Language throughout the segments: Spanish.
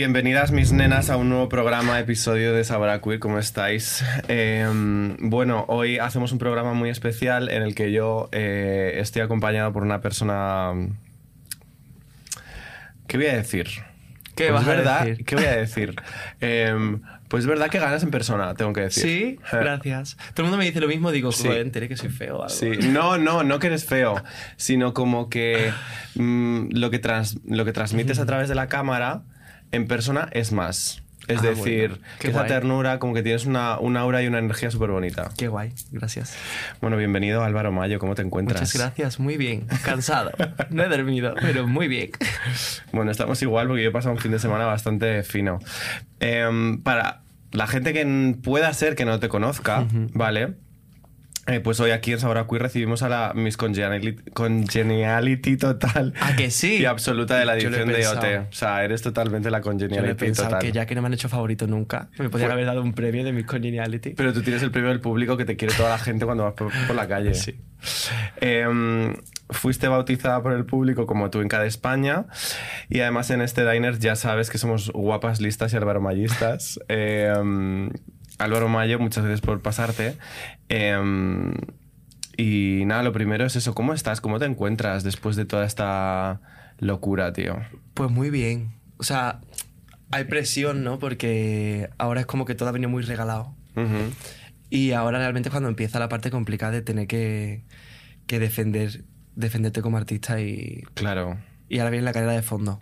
Bienvenidas, mis nenas, a un nuevo programa, episodio de Sabra Queer. ¿Cómo estáis? Bueno, hoy hacemos un programa muy especial en el que yo estoy acompañado por una persona... ¿Qué voy a decir? ¿Qué vas a decir? ¿Qué voy a decir? Pues es verdad que ganas en persona, tengo que decir. Sí, gracias. Todo el mundo me dice lo mismo, digo, sí. Enteré que soy feo o algo. Sí. No que eres feo, sino como que lo que transmites a través de la cámara en persona es más. Es decir, bueno, que esa ternura, como que tienes una aura y una energía súper bonita. Qué guay, gracias. Bueno, bienvenido Álvaro Mayo, ¿cómo te encuentras? Muchas gracias, muy bien, cansado, no he dormido, pero muy bien. Bueno, estamos igual porque yo he pasado un fin de semana bastante fino. Para la gente que pueda ser que no te conozca, ¿vale? Pues hoy aquí en Sabra Queer recibimos a la Miss Congeniality total. ¿A que sí? Y absoluta de la edición de OT. O sea, eres totalmente la Congeniality total. Que ya que no me han hecho favorito nunca, me podrían haber dado un premio de Miss Congeniality. Pero tú tienes el premio del público que te quiere toda la gente cuando vas por la calle. Sí. Fuiste bautizada por el público como tu Inca de España. Y además en este diner ya sabes que somos guapas, listas y alvaromayistas. Álvaro Mayo, muchas gracias por pasarte. Y nada, lo primero es eso. ¿Cómo estás? ¿Cómo te encuentras después de toda esta locura, tío? Pues muy bien. O sea, hay presión, ¿no? Porque ahora es como que todo ha venido muy regalado. Uh-huh. Y ahora realmente es cuando empieza la parte complicada de tener que defenderte como artista y... Claro. Y ahora viene la carrera de fondo.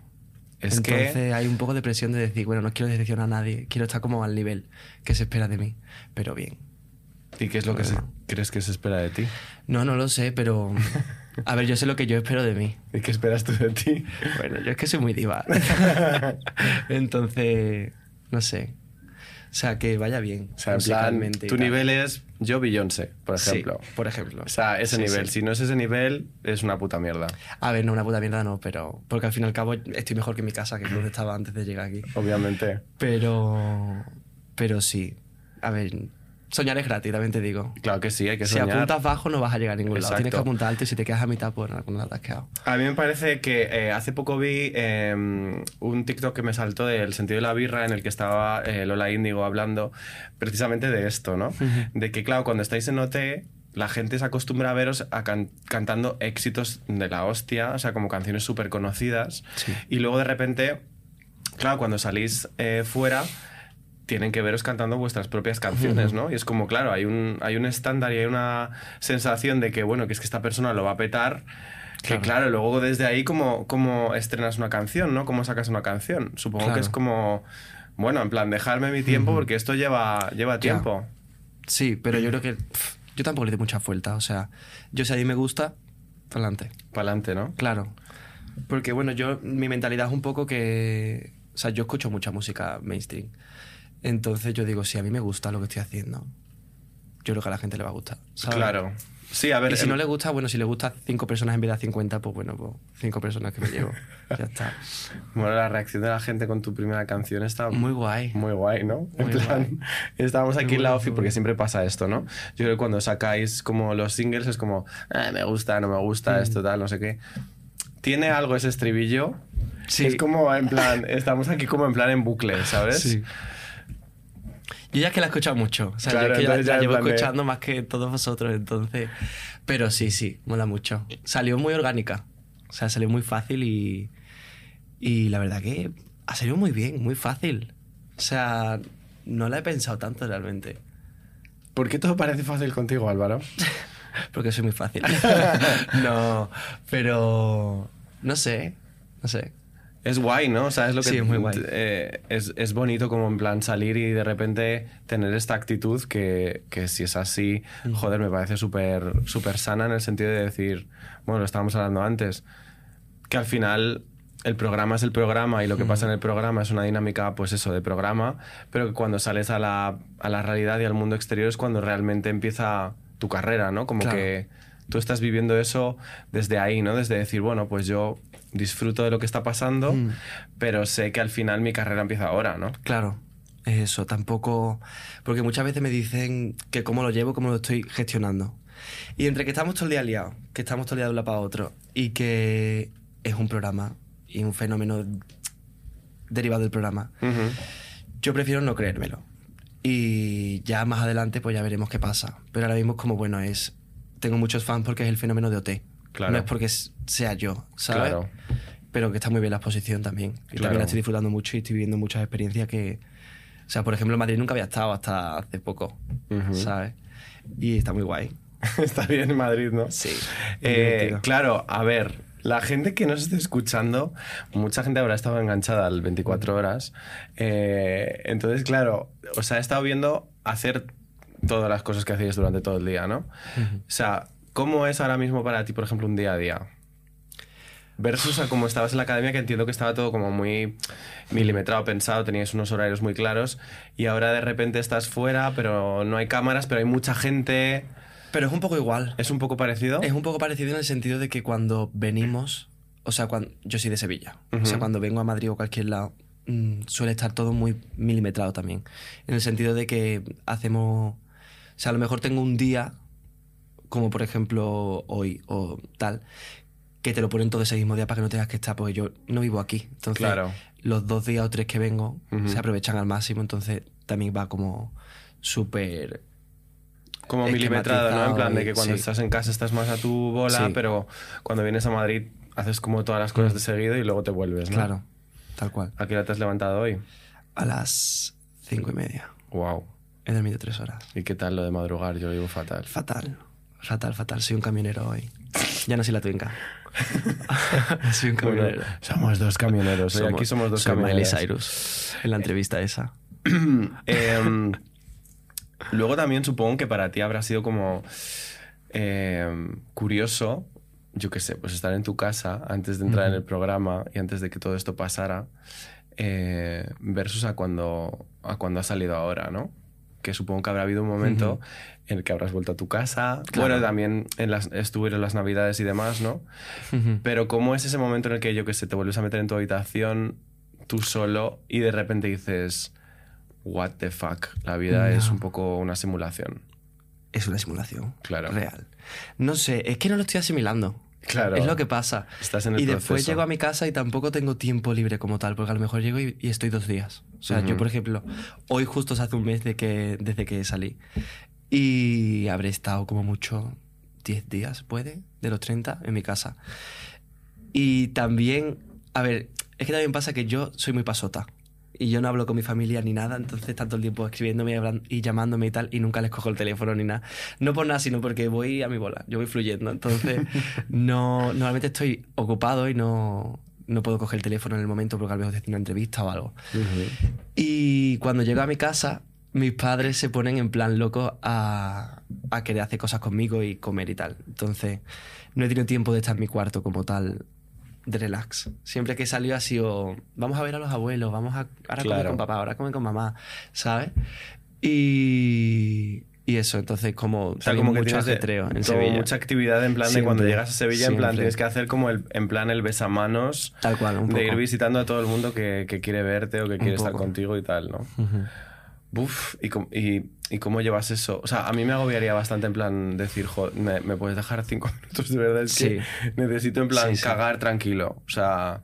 Entonces hay un poco de presión de decir, bueno, no quiero decepcionar a nadie, quiero estar como al nivel que se espera de mí, pero bien. ¿Y qué es lo crees que se espera de ti? No lo sé, pero... A ver, yo sé lo que yo espero de mí. ¿Y qué esperas tú de ti? Bueno, yo es que soy muy diva. Entonces, no sé. O sea, que vaya bien. O sea, en plan, tu nivel es yo Beyoncé, por ejemplo. Sí, por ejemplo. O sea, ese nivel. Sí. Si no es ese nivel, es una puta mierda. A ver, no, una puta mierda no, pero... Porque al fin y al cabo estoy mejor que en mi casa, que es donde estaba antes de llegar aquí. Obviamente. Pero sí. A ver, soñar es gratis, también te digo. Claro que sí, hay que soñar. Si apuntas bajo no vas a llegar a ningún lado. Tienes que apuntar alto y si te quedas a mitad, pues no te has quedado. A mí me parece que hace poco vi un TikTok que me saltó del sentido de la birra en el que estaba Lola Índigo hablando precisamente de esto, ¿no? De que, claro, cuando estáis en OT, la gente se acostumbra a veros cantando éxitos de la hostia, o sea, como canciones súper conocidas. Sí. Y luego de repente, claro, cuando salís fuera... tienen que veros cantando vuestras propias canciones, ¿no? Y es como, claro, hay un estándar y hay una sensación de que, bueno, que es que esta persona lo va a petar, que claro, luego desde ahí cómo estrenas una canción, ¿no? ¿Cómo sacas una canción? Supongo que es como, bueno, en plan, dejarme mi tiempo porque esto lleva tiempo. Sí, pero yo creo que... yo tampoco le doy mucha vuelta, o sea, yo si a mí me gusta, pa'lante. Pa'lante, ¿no? Claro. Porque, bueno, mi mentalidad es un poco que... O sea, yo escucho mucha música mainstream. Entonces yo digo, si a mí me gusta lo que estoy haciendo, yo creo que a la gente le va a gustar, ¿sabes? Claro. Sí, a ver, y si no le gusta, bueno, si le gusta 5 personas en vez de 50, pues bueno, 5 personas que me llevo. Ya está. Bueno, la reacción de la gente con tu primera canción está... muy guay. Muy guay, ¿no? Muy en plan, guay. Estábamos aquí en la OFI porque siempre pasa esto, ¿no? Yo creo que cuando sacáis como los singles es como, me gusta, no me gusta, esto, tal, no sé qué. Tiene algo ese estribillo. Sí. Es como en plan, estamos aquí como en plan en bucle, ¿sabes? Sí. Yo ya es que la he escuchado mucho, o sea, claro, yo es que ya llevo escuchando más que todos vosotros, entonces... Pero sí, mola mucho. Salió muy orgánica, o sea, salió muy fácil y la verdad que ha salido muy bien, muy fácil. O sea, no la he pensado tanto realmente. ¿Por qué todo parece fácil contigo, Álvaro? Porque soy muy fácil. No, pero... no sé. Es guay, ¿no? O sea, es lo que... Sí, es muy guay. Es bonito como en plan salir y de repente tener esta actitud que si es así, joder, me parece súper sana en el sentido de decir, bueno, lo estábamos hablando antes, que al final el programa es el programa y lo que pasa en el programa es una dinámica, pues eso, de programa, pero que cuando sales a la realidad y al mundo exterior es cuando realmente empieza tu carrera, ¿no? Como que tú estás viviendo eso desde ahí, ¿no? Desde decir, bueno, pues yo... disfruto de lo que está pasando, pero sé que al final mi carrera empieza ahora, ¿no? Claro, es eso, tampoco... Porque muchas veces me dicen que cómo lo llevo, cómo lo estoy gestionando. Y entre que estamos todo el día liados, que estamos todo el día de un lado para otro, y que es un programa y un fenómeno derivado del programa. Uh-huh. Yo prefiero no creérmelo. Y ya más adelante pues ya veremos qué pasa. Pero ahora mismo es como, bueno, es... Tengo muchos fans porque es el fenómeno de OT. Claro. No es porque sea yo, ¿sabes? Claro. Pero que está muy bien la exposición también. Y claro, también la estoy disfrutando mucho y estoy viviendo muchas experiencias que... O sea, por ejemplo, en Madrid nunca había estado hasta hace poco, uh-huh, ¿sabes? Y está muy guay. Está bien en Madrid, ¿no? Sí. Claro, a ver... La gente que nos esté escuchando, mucha gente habrá estado enganchada al 24 horas. Entonces, claro, os ha estado viendo hacer todas las cosas que hacéis durante todo el día, ¿no? Uh-huh. O sea, ¿cómo es ahora mismo para ti, por ejemplo, un día a día? Versus a cómo estabas en la academia, que entiendo que estaba todo como muy milimetrado, pensado, tenías unos horarios muy claros, y ahora de repente estás fuera, pero no hay cámaras, pero hay mucha gente... Pero es un poco igual. ¿Es un poco parecido? Es un poco parecido en el sentido de que cuando venimos... O sea, cuando yo soy de Sevilla. Uh-huh. O sea, cuando vengo a Madrid o cualquier lado, suele estar todo muy milimetrado también. En el sentido de que hacemos... O sea, a lo mejor tengo un día, como por ejemplo hoy o tal, que te lo ponen todo ese mismo día para que no tengas que estar, porque yo no vivo aquí. Entonces, claro, los 2 días o 3 que vengo, uh-huh, se aprovechan al máximo. Entonces, también va como súper... Como milimetrado, ¿no? En plan de que cuando sí, estás en casa estás más a tu bola, sí, pero cuando vienes a Madrid haces como todas las cosas de seguido y luego te vuelves, ¿no? Claro, tal cual. ¿A qué hora te has levantado hoy? A las 5:30. Wow. He dormido 3 horas. ¿Y qué tal lo de madrugar? Yo lo digo fatal. Fatal. Soy un camionero hoy. Ya no soy la twinca. Soy un camionero. Bueno, somos 2 camioneros. Somos, aquí somos 2 camioneros. Miley Cyrus en la entrevista esa. Luego también supongo que para ti habrá sido como curioso, yo qué sé, pues estar en tu casa antes de entrar, uh-huh, en el programa y antes de que todo esto pasara, versus a cuando has salido ahora, ¿no? Que supongo que habrá habido un momento, uh-huh, en el que habrás vuelto a tu casa. Claro. Bueno, también estuvieron las Navidades y demás, ¿no? Uh-huh. Pero ¿cómo es ese momento en el que, yo qué sé, te vuelves a meter en tu habitación tú solo y de repente dices... What the fuck, la vida es un poco una simulación. Es una simulación, claro, real. No sé, es que no lo estoy asimilando. Claro. Es lo que pasa. Estás en el proceso. Y después llego a mi casa y tampoco tengo tiempo libre como tal, porque a lo mejor llego y estoy 2 días. O sea, uh-huh, yo, por ejemplo, hoy justo hace un mes desde que salí y habré estado como mucho 10 días, puede, de los 30 en mi casa. Y también, a ver, es que también pasa que yo soy muy pasota. Y yo no hablo con mi familia ni nada, entonces están todo el tiempo escribiéndome y llamándome y tal, y nunca les cojo el teléfono ni nada. No por nada, sino porque voy a mi bola, yo voy fluyendo. Entonces, normalmente estoy ocupado y no puedo coger el teléfono en el momento porque a lo mejor estoy haciendo una entrevista o algo. Uh-huh. Y cuando llego a mi casa, mis padres se ponen en plan locos a querer hacer cosas conmigo y comer y tal. Entonces, no he tenido tiempo de estar en mi cuarto como tal, de relax. Siempre que salió ha sido, vamos a ver a los abuelos, ahora claro, comer con papá, ahora comer con mamá, ¿sabes? Y eso, entonces como... O sea, como que mucho ajetreo en Sevilla. Mucha actividad en plan siempre, de cuando llegas a Sevilla, siempre, en plan tienes que hacer como el besamanos. Tal cual, un poco. De ir visitando a todo el mundo que quiere verte o que quiere estar contigo y tal, ¿no? Uh-huh. Buf, ¿y cómo llevas eso? O sea, a mí me agobiaría bastante en plan decir, ¿me puedes dejar 5 minutos? De verdad es que necesito en plan cagar tranquilo. O sea,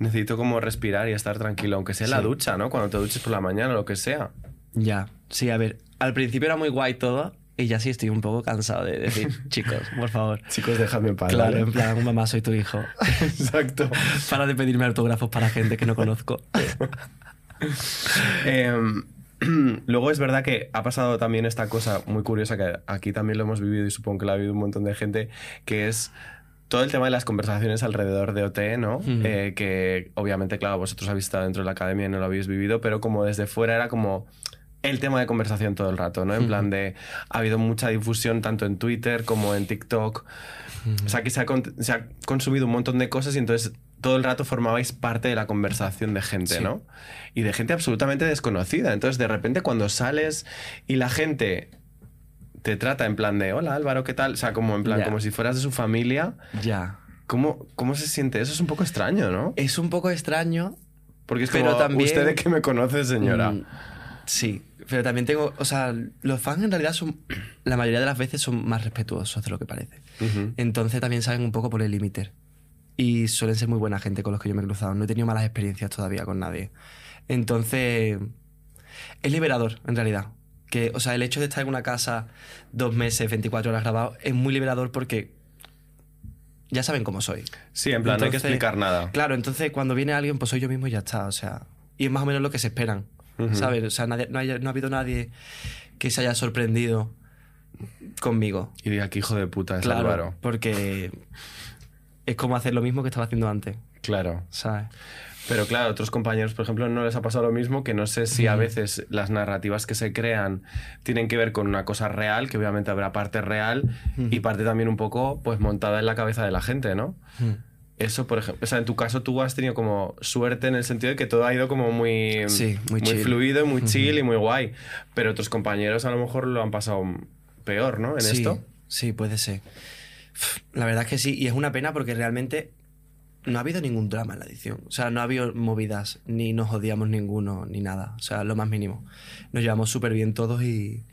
necesito como respirar y estar tranquilo, aunque sea en la ducha, ¿no? Cuando te duches por la mañana o lo que sea. Ya, sí, a ver, al principio era muy guay todo y ya sí estoy un poco cansado de decir, chicos, por favor. Chicos, déjame en paz. Claro, ¿vale? En plan, mamá, soy tu hijo. Exacto. Para de pedirme autógrafos para gente que no conozco. Luego es verdad que ha pasado también esta cosa muy curiosa que aquí también lo hemos vivido y supongo que la ha vivido un montón de gente, que es todo el tema de las conversaciones alrededor de OT, ¿no? Uh-huh. Que obviamente, claro, vosotros habéis estado dentro de la academia y no lo habéis vivido, pero como desde fuera era como el tema de conversación todo el rato, ¿no? En plan de... Ha habido mucha difusión tanto en Twitter como en TikTok. O sea, que se ha consumido un montón de cosas y entonces todo el rato formabais parte de la conversación de gente, ¿no? Y de gente absolutamente desconocida. Entonces, de repente, cuando sales y la gente te trata en plan de hola, Álvaro, ¿qué tal? O sea, como en plan, como si fueras de su familia. Ya. ¿Cómo se siente? Eso es un poco extraño, ¿no? Es un poco extraño. Porque es como, también... ¿usted de qué me conoce, señora? Sí. Pero también tengo... O sea, los fans en realidad son... La mayoría de las veces son más respetuosos de lo que parece. Uh-huh. Entonces también saben un poco por el límite. y suelen ser muy buena gente con los que yo me he cruzado. No he tenido malas experiencias todavía con nadie. Entonces, es liberador, en realidad. Que, o sea, el hecho de estar en una casa 2 meses, 24 horas grabado, es muy liberador porque ya saben cómo soy. Sí, en plan, entonces, no hay que explicar nada. Claro, entonces cuando viene alguien, pues soy yo mismo y ya está, o sea... Y es más o menos lo que se esperan, ¿sabes? O sea, nadie, no ha habido nadie que se haya sorprendido conmigo. Y diga, que hijo de puta es Álvaro. Claro, porque es como hacer lo mismo que estaba haciendo antes. Claro. ¿Sabes? Pero claro, otros compañeros, por ejemplo, no les ha pasado lo mismo, que no sé si a veces las narrativas que se crean tienen que ver con una cosa real, que obviamente habrá parte real y parte también un poco pues montada en la cabeza de la gente, ¿no? Eso, por ejemplo, o sea, en tu caso tú has tenido como suerte en el sentido de que todo ha ido como muy, sí, muy fluido, muy chill y muy guay. Pero otros compañeros a lo mejor lo han pasado peor, ¿no? En sí, esto. Sí, puede ser. La verdad es que sí, y es una pena porque realmente no ha habido ningún drama en la edición. O sea, no ha habido movidas, ni nos odiamos ninguno, ni nada. O sea, lo más mínimo. Nos llevamos súper bien todos y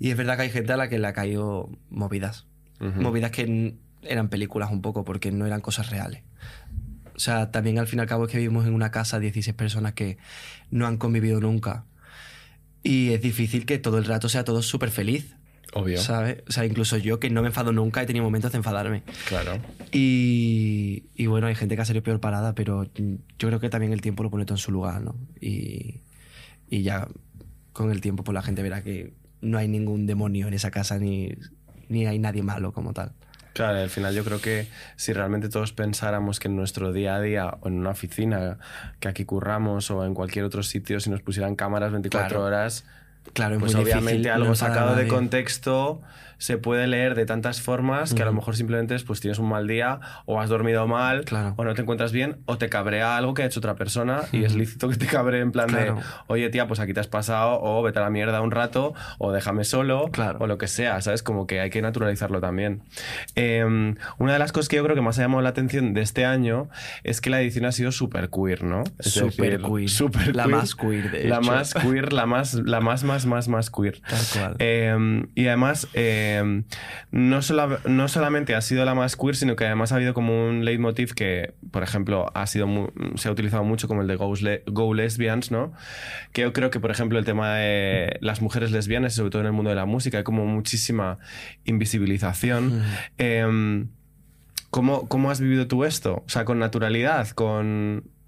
es verdad que hay gente a la que le ha caído movidas. Movidas que eran películas un poco, porque no eran cosas reales. O sea, también al fin y al cabo es que vivimos en una casa 16 personas que no han convivido nunca. Y es difícil que todo el rato sea todo súper feliz. Obvio. ¿Sabes? O sea, incluso yo, que no me enfado nunca, he tenido momentos de enfadarme. Claro. Y bueno, hay gente que ha salido peor parada, pero yo creo que también el tiempo lo pone todo en su lugar, ¿no? Y ya con el tiempo pues la gente verá que no hay ningún demonio en esa casa, ni hay nadie malo como tal. Claro, al final yo creo que si realmente todos pensáramos que en nuestro día a día o en una oficina que aquí curramos o en cualquier otro sitio, si nos pusieran cámaras 24 horas, claro, pues obviamente algo sacado de contexto se puede leer de tantas formas que a lo mejor simplemente es, pues tienes un mal día o has dormido mal o no te encuentras bien o te cabrea algo que ha hecho otra persona y es lícito que te cabree en plan de oye tía, pues aquí te has pasado, o vete a la mierda un rato, o déjame solo o lo que sea, ¿sabes? Como que hay que naturalizarlo también. Una de las cosas que yo creo que más ha llamado la atención de este año es que la edición ha sido súper queer, ¿no? Súper queer. Super la queer, más queer, de hecho. La más queer, la más queer. Tal cual. Y además... no solamente ha sido la más queer, sino que además ha habido como un leitmotiv que, por ejemplo, se ha utilizado mucho, como el de Go Lesbians, ¿no? Que yo creo que, por ejemplo, el tema de las mujeres lesbianas, sobre todo en el mundo de la música, hay como muchísima invisibilización. ¿Cómo has vivido tú esto? O sea, con naturalidad,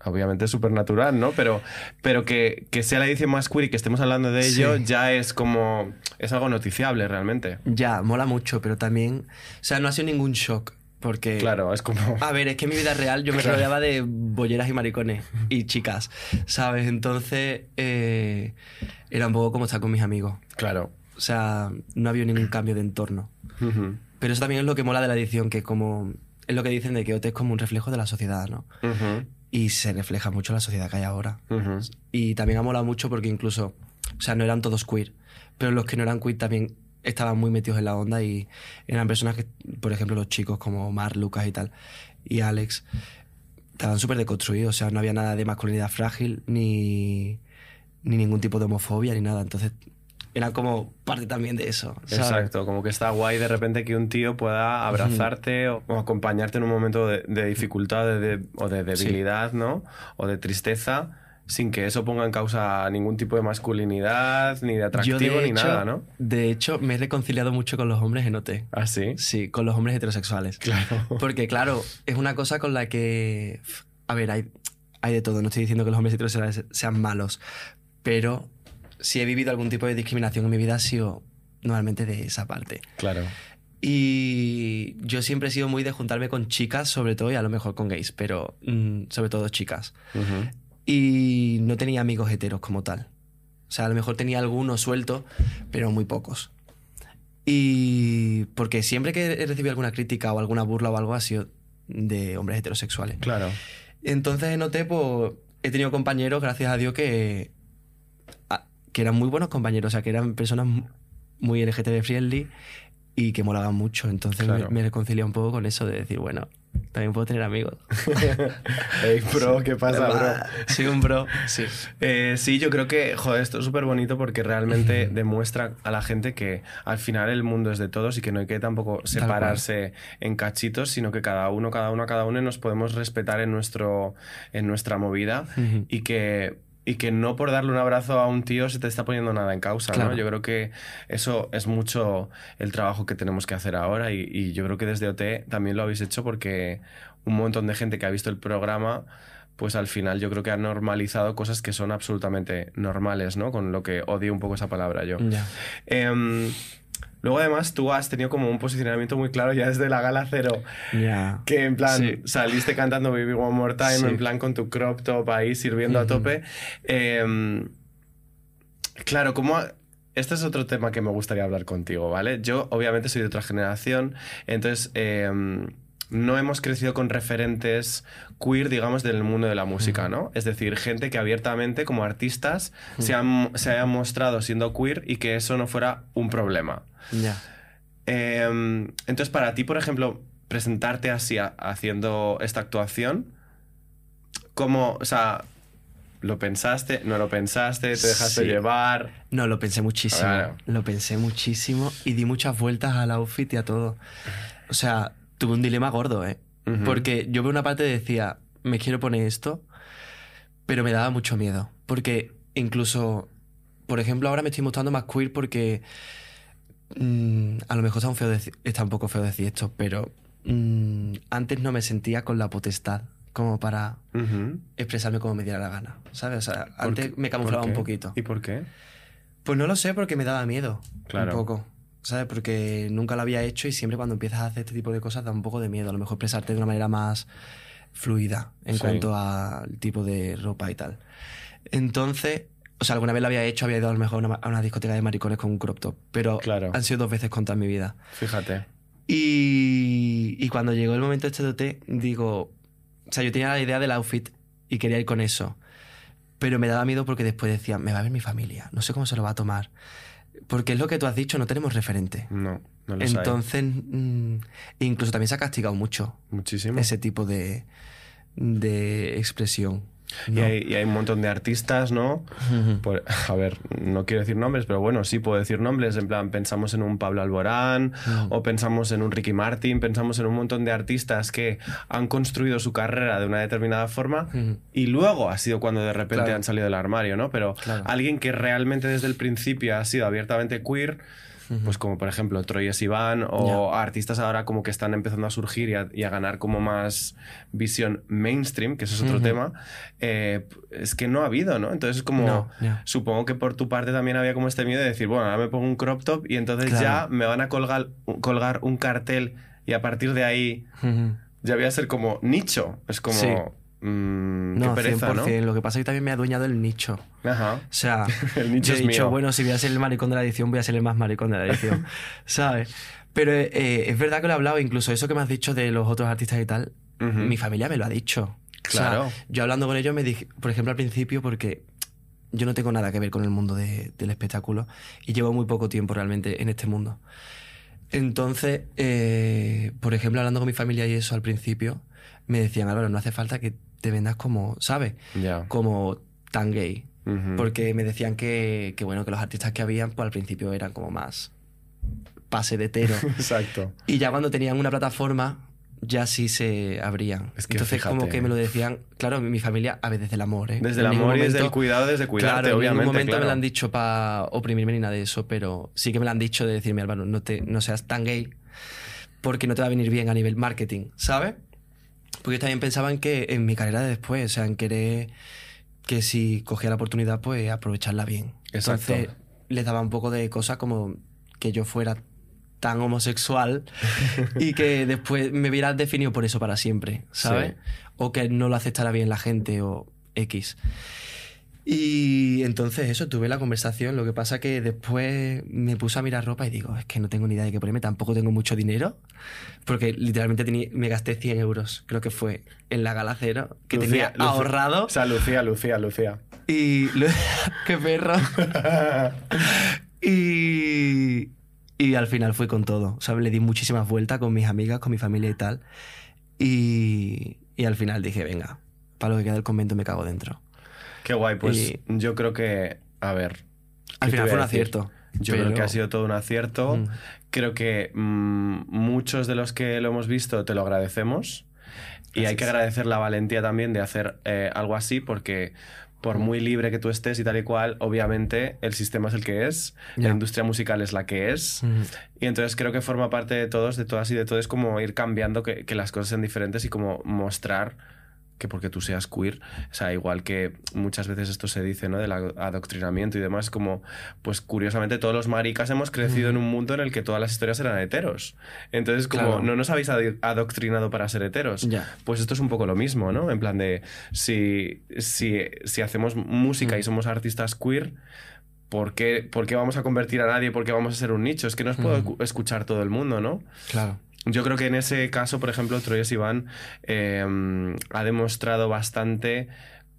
obviamente es súper natural, ¿no? Pero que sea la edición más queer y que estemos hablando de ello, ya es como... Es algo noticiable, realmente. Ya, mola mucho, pero también... O sea, no ha sido ningún shock, porque... Claro, es como... A ver, es que en mi vida real yo me rodeaba de bolleras y maricones y chicas, ¿sabes? Entonces, era un poco como estar con mis amigos. Claro. O sea, no había ningún cambio de entorno. Pero eso también es lo que mola de la edición, que como... Es lo que dicen de que OT es como un reflejo de la sociedad, ¿no? Y se refleja mucho la sociedad que hay ahora. Y también ha molado mucho porque incluso, o sea, no eran todos queer, pero los que no eran queer también estaban muy metidos en la onda y eran personas que, por ejemplo, los chicos como Omar, Lucas y tal, y Alex, estaban súper deconstruidos. O sea, no había nada de masculinidad frágil, ni ningún tipo de homofobia, ni nada. Entonces... Era como parte también de eso, ¿sabes? Exacto, como que está guay de repente que un tío pueda abrazarte o acompañarte en un momento de dificultad o de debilidad, ¿no? O de tristeza, sin que eso ponga en causa ningún tipo de masculinidad, ni de atractivo, ni nada, ¿no? De hecho, me he reconciliado mucho con los hombres en OT. ¿Ah, sí? Sí, con los hombres heterosexuales. Claro. Porque, claro, es una cosa con la que... A ver, hay de todo. No estoy diciendo que los hombres heterosexuales sean malos, pero... Si he vivido algún tipo de discriminación en mi vida, ha sido normalmente de esa parte. Claro. Y yo siempre he sido muy de juntarme con chicas, sobre todo, y a lo mejor con gays, pero sobre todo chicas. Y no tenía amigos heteros como tal. O sea, a lo mejor tenía algunos sueltos, pero muy pocos. Y porque siempre que he recibido alguna crítica o alguna burla o algo, ha sido de hombres heterosexuales. Claro. Entonces noté, pues, he tenido compañeros, gracias a Dios, que eran muy buenos compañeros, o sea, que eran personas muy LGTB friendly y que molaban mucho. Entonces me reconcilié un poco con eso de decir, bueno, También puedo tener amigos. Ey, bro, ¿qué pasa, bro? Sí, un bro, sí. Sí, yo creo que, joder, esto es súper bonito porque realmente demuestra a la gente que al final el mundo es de todos y que no hay que tampoco separarse en cachitos, sino que cada uno nos podemos respetar en nuestra movida y que no por darle un abrazo a un tío se te está poniendo nada en causa, claro, ¿no? Yo creo que eso es mucho el trabajo que tenemos que hacer ahora y yo creo que desde OT también lo habéis hecho porque un montón de gente que ha visto el programa, pues al final yo creo que ha normalizado cosas que son absolutamente normales, ¿no? Con lo que odio un poco esa palabra yo. Yeah. Luego, además, tú has tenido como un posicionamiento muy claro ya desde la gala cero. Yeah. Que en plan, sí, saliste cantando Baby One More Time, sí, en plan con tu crop top ahí sirviendo a tope. Claro, como... Este es otro tema que me gustaría hablar contigo, ¿vale? Yo, obviamente, soy de otra generación, entonces... no hemos crecido con referentes queer, digamos, del mundo de la música, ¿no? Es decir, gente que abiertamente, como artistas, se haya mostrado siendo queer y que eso no fuera un problema. Yeah. Entonces, para ti, por ejemplo, presentarte así, haciendo esta actuación, ¿cómo, o sea, lo pensaste, no lo pensaste, te dejaste llevar? No, lo pensé muchísimo. Claro. Lo pensé muchísimo y di muchas vueltas al outfit y a todo. O sea... Tuve un dilema gordo, ¿eh? Uh-huh. Porque yo por una parte decía, me quiero poner esto, pero me daba mucho miedo. Porque incluso, por ejemplo, ahora me estoy mostrando más queer porque... a lo mejor está un poco feo decir esto, pero antes no me sentía con la potestad como para expresarme como me diera la gana, ¿sabes? O sea, antes me camuflaba un poquito. ¿Y por qué? Pues no lo sé, porque me daba miedo, claro, un poco. ¿Sabes? Porque nunca lo había hecho y siempre cuando empiezas a hacer este tipo de cosas da un poco de miedo. A lo mejor expresarte de una manera más fluida en cuanto al tipo de ropa y tal. Entonces, o sea, alguna vez lo había hecho, había ido a lo mejor a una discoteca de maricones con un crop top. Pero han sido 2 veces contra mi vida. Fíjate. Y cuando llegó el momento este de OT, digo... O sea, yo tenía la idea del outfit y quería ir con eso. Pero me daba miedo porque después decía, me va a ver mi familia, no sé cómo se lo va a tomar. Porque es lo que tú has dicho, no tenemos referente. No lo sabes. Entonces, incluso también se ha castigado mucho. Muchísimo. Ese tipo de expresión, ¿no? Y hay un montón de artistas, ¿no? Por, a ver, no quiero decir nombres, pero bueno, sí puedo decir nombres. En plan, pensamos en un Pablo Alborán, o pensamos en un Ricky Martin, pensamos en un montón de artistas que han construido su carrera de una determinada forma y luego ha sido cuando de repente han salido del armario, ¿no? Pero alguien que realmente desde el principio ha sido abiertamente queer... Pues como por ejemplo Troye Sivan o artistas ahora como que están empezando a surgir y a ganar como más visión mainstream, que eso es otro tema, es que no ha habido, ¿no? Entonces es como, supongo que por tu parte también había como este miedo de decir, bueno, ahora me pongo un crop top y entonces ya me van a colgar un cartel y a partir de ahí ya voy a ser como nicho, es como... Sí. No, qué pereza, 100%, ¿no? Lo que pasa es que también me ha adueñado el nicho. Ajá. O sea, el nicho yo he dicho, mío. Bueno, si voy a ser el maricón de la edición, voy a ser el más maricón de la edición, ¿sabes? Pero es verdad que lo he hablado, incluso eso que me has dicho de los otros artistas y tal, mi familia me lo ha dicho. Claro. O sea, yo hablando con ellos me dije, por ejemplo, al principio, porque yo no tengo nada que ver con el mundo del espectáculo y llevo muy poco tiempo realmente en este mundo. Entonces, por ejemplo, hablando con mi familia y eso al principio, me decían, Álvaro, no hace falta que te vendas como, ¿sabes? Yeah. Como tan gay. Porque me decían que, bueno, que los artistas que habían, pues al principio eran como más pase de hetero. Exacto. Y ya cuando tenían una plataforma, ya sí se abrían. Es que entonces, fíjate, como que me lo decían, claro, mi familia, a ver, desde el amor, ¿eh? Desde el amor y desde el cuidado, desde cuidarte, claro, obviamente. En ningún momento me lo han dicho para oprimirme ni nada de eso, pero sí que me lo han dicho de decirme, Álvaro, no seas tan gay porque no te va a venir bien a nivel marketing, ¿sabes? Porque ellos también pensaban que en mi carrera de después, o sea, en querer que si cogía la oportunidad, pues aprovecharla bien. Exacto. Entonces les daba un poco de cosas como que yo fuera tan homosexual y que después me vieras definido por eso para siempre, ¿sabes? Sí. O que no lo aceptara bien la gente o X. Y entonces eso, tuve la conversación, lo que pasa que después me puse a mirar ropa y digo, es que no tengo ni idea de qué ponerme, tampoco tengo mucho dinero, porque literalmente me gasté 100 euros, creo que fue, en la gala cero, que Lucía, tenía ahorrado. O sea, Lucía. Y... ¡Qué perro! Y al final fui con todo, o sea, le di muchísimas vueltas con mis amigas, con mi familia y tal. Y al final dije, venga, para lo que queda del convento me cago dentro. Qué guay, pues y, yo creo que, a ver... Al final fue un acierto. Yo creo que ha sido todo un acierto. Mm. Creo que muchos de los que lo hemos visto te lo agradecemos. Y hay que agradecer la valentía también de hacer algo así, porque por muy libre que tú estés y tal y cual, obviamente el sistema es el que es, la industria musical es la que es, y entonces creo que forma parte de todos, de todas y de todos, como ir cambiando, que las cosas sean diferentes y como mostrar que porque tú seas queer, o sea, igual que muchas veces esto se dice, ¿no?, del adoctrinamiento y demás, como, pues curiosamente todos los maricas hemos crecido en un mundo en el que todas las historias eran heteros, entonces como no nos habéis adoctrinado para ser heteros, pues esto es un poco lo mismo, ¿no?, en plan de si hacemos música y somos artistas queer, ¿por qué vamos a convertir a nadie? ¿Por qué vamos a ser un nicho? Es que nos puede escuchar todo el mundo, ¿no? Claro. Yo creo que en ese caso, por ejemplo, Troye Sivan ha demostrado bastante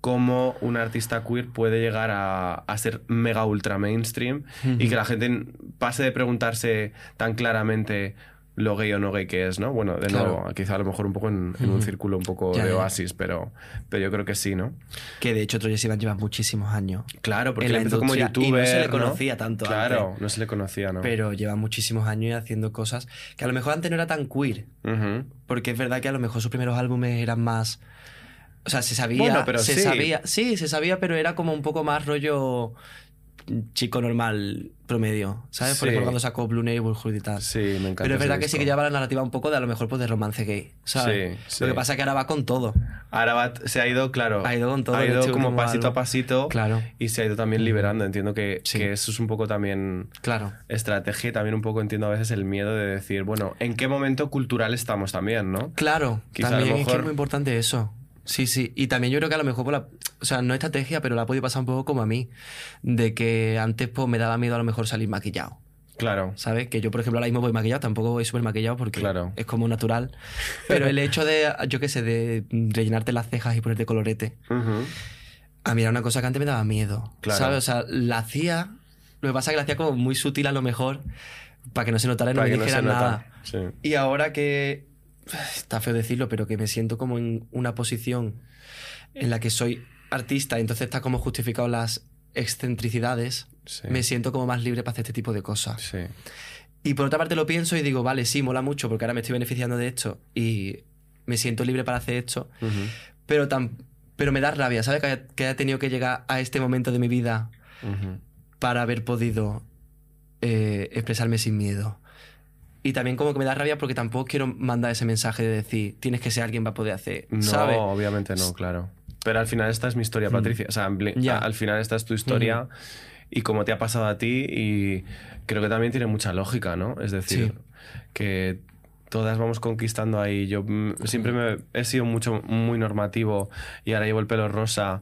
cómo un artista queer puede llegar a ser mega ultra mainstream y que la gente pase de preguntarse tan claramente lo gay o no gay que es, ¿no? Bueno, de nuevo, quizá a lo mejor un poco en un círculo un poco de oasis, pero yo creo que sí, ¿no? Que de hecho Troye Sivan lleva muchísimos años. Claro, porque él empezó como youtuber, y no se le conocía tanto antes. No se le conocía, ¿no? Pero lleva muchísimos años haciendo cosas que a lo mejor antes no era tan queer. Porque es verdad que a lo mejor sus primeros álbumes eran más... O sea, se sabía... Bueno, pero se sabía, sí, se sabía, pero era como un poco más rollo... chico normal promedio, ¿sabes? Por ejemplo, cuando sacó Blue Neighborhood y tal. Sí, me encanta. Pero es verdad que sí que lleva la narrativa un poco de, a lo mejor, pues de romance gay, ¿sabes? Sí. Lo que pasa es que ahora va con todo. Ahora va, se ha ido, claro. Ha ido con todo. Ha ido como pasito a pasito. Claro. Y se ha ido también liberando. Entiendo que eso es un poco también estrategia, y también un poco entiendo a veces el miedo de decir, bueno, ¿en qué momento cultural estamos también, no? Claro. Quizá también a lo mejor... es que es muy importante eso. Sí, sí. Y también yo creo que a lo mejor, o sea, no estrategia, pero la ha podido pasar un poco como a mí. De que antes pues me daba miedo a lo mejor salir maquillado. Claro. ¿Sabes? Que yo, por ejemplo, ahora mismo voy maquillado, tampoco voy súper maquillado porque es como natural. Pero el hecho de, yo qué sé, de rellenarte las cejas y ponerte colorete, a mí era una cosa que antes me daba miedo. Claro. ¿Sabes? O sea, la hacía, lo que pasa es que la hacía como muy sutil a lo mejor, para que no se notara y no me dijera nada. Sí. Y ahora que... está feo decirlo, pero que me siento como en una posición en la que soy artista y entonces está como justificado las excentricidades, me siento como más libre para hacer este tipo de cosas. Sí. Y por otra parte lo pienso y digo, vale, sí, mola mucho porque ahora me estoy beneficiando de esto y me siento libre para hacer esto, pero me da rabia, ¿sabes? Que haya tenido que llegar a este momento de mi vida para haber podido expresarme sin miedo. Y también como que me da rabia porque tampoco quiero mandar ese mensaje de decir, tienes que ser alguien para poder hacer, ¿sabes? No, obviamente no, claro. Pero al final esta es mi historia, Patricia. O sea, al final esta es tu historia y como te ha pasado a ti, y creo que también tiene mucha lógica, ¿no? Es decir, que todas vamos conquistando ahí. Yo siempre he sido muy normativo y ahora llevo el pelo rosa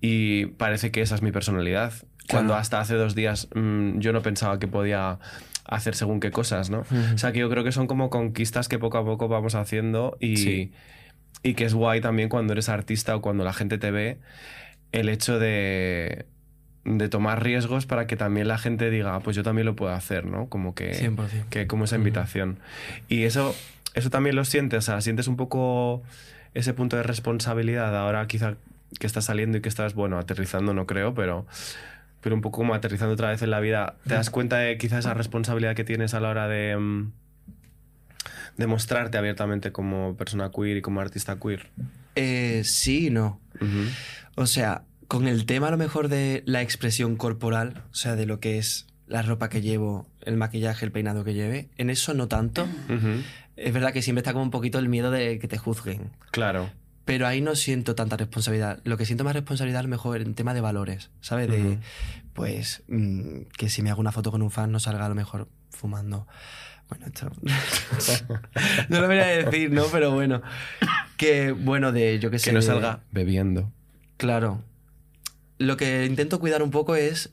y parece que esa es mi personalidad. Cuando hasta hace 2 días yo no pensaba que podía... hacer según qué cosas, ¿no? O sea, que yo creo que son como conquistas que poco a poco vamos haciendo y que es guay también cuando eres artista o cuando la gente te ve, el hecho de tomar riesgos para que también la gente diga, pues yo también lo puedo hacer, ¿no? Como que, 100%. Que como esa invitación. Y eso también lo sientes, o sea, sientes un poco ese punto de responsabilidad ahora quizá que estás saliendo y que estás, bueno, aterrizando no creo, pero un poco como aterrizando otra vez en la vida, te das cuenta de quizás esa responsabilidad que tienes a la hora de mostrarte abiertamente como persona queer y como artista queer. Sí y no. O sea, con el tema a lo mejor de la expresión corporal, o sea, de lo que es la ropa que llevo, el maquillaje, el peinado que lleve, en eso no tanto. Es verdad que siempre está como un poquito el miedo de que te juzguen. Claro. Pero ahí no siento tanta responsabilidad. Lo que siento más responsabilidad, a lo mejor, en tema de valores, ¿sabes? De, pues, que si me hago una foto con un fan no salga, a lo mejor, fumando. Bueno, esto... no lo voy a decir, ¿no? Pero bueno. Que, bueno, de, yo qué sé... Que no salga bebiendo. Claro. Lo que intento cuidar un poco es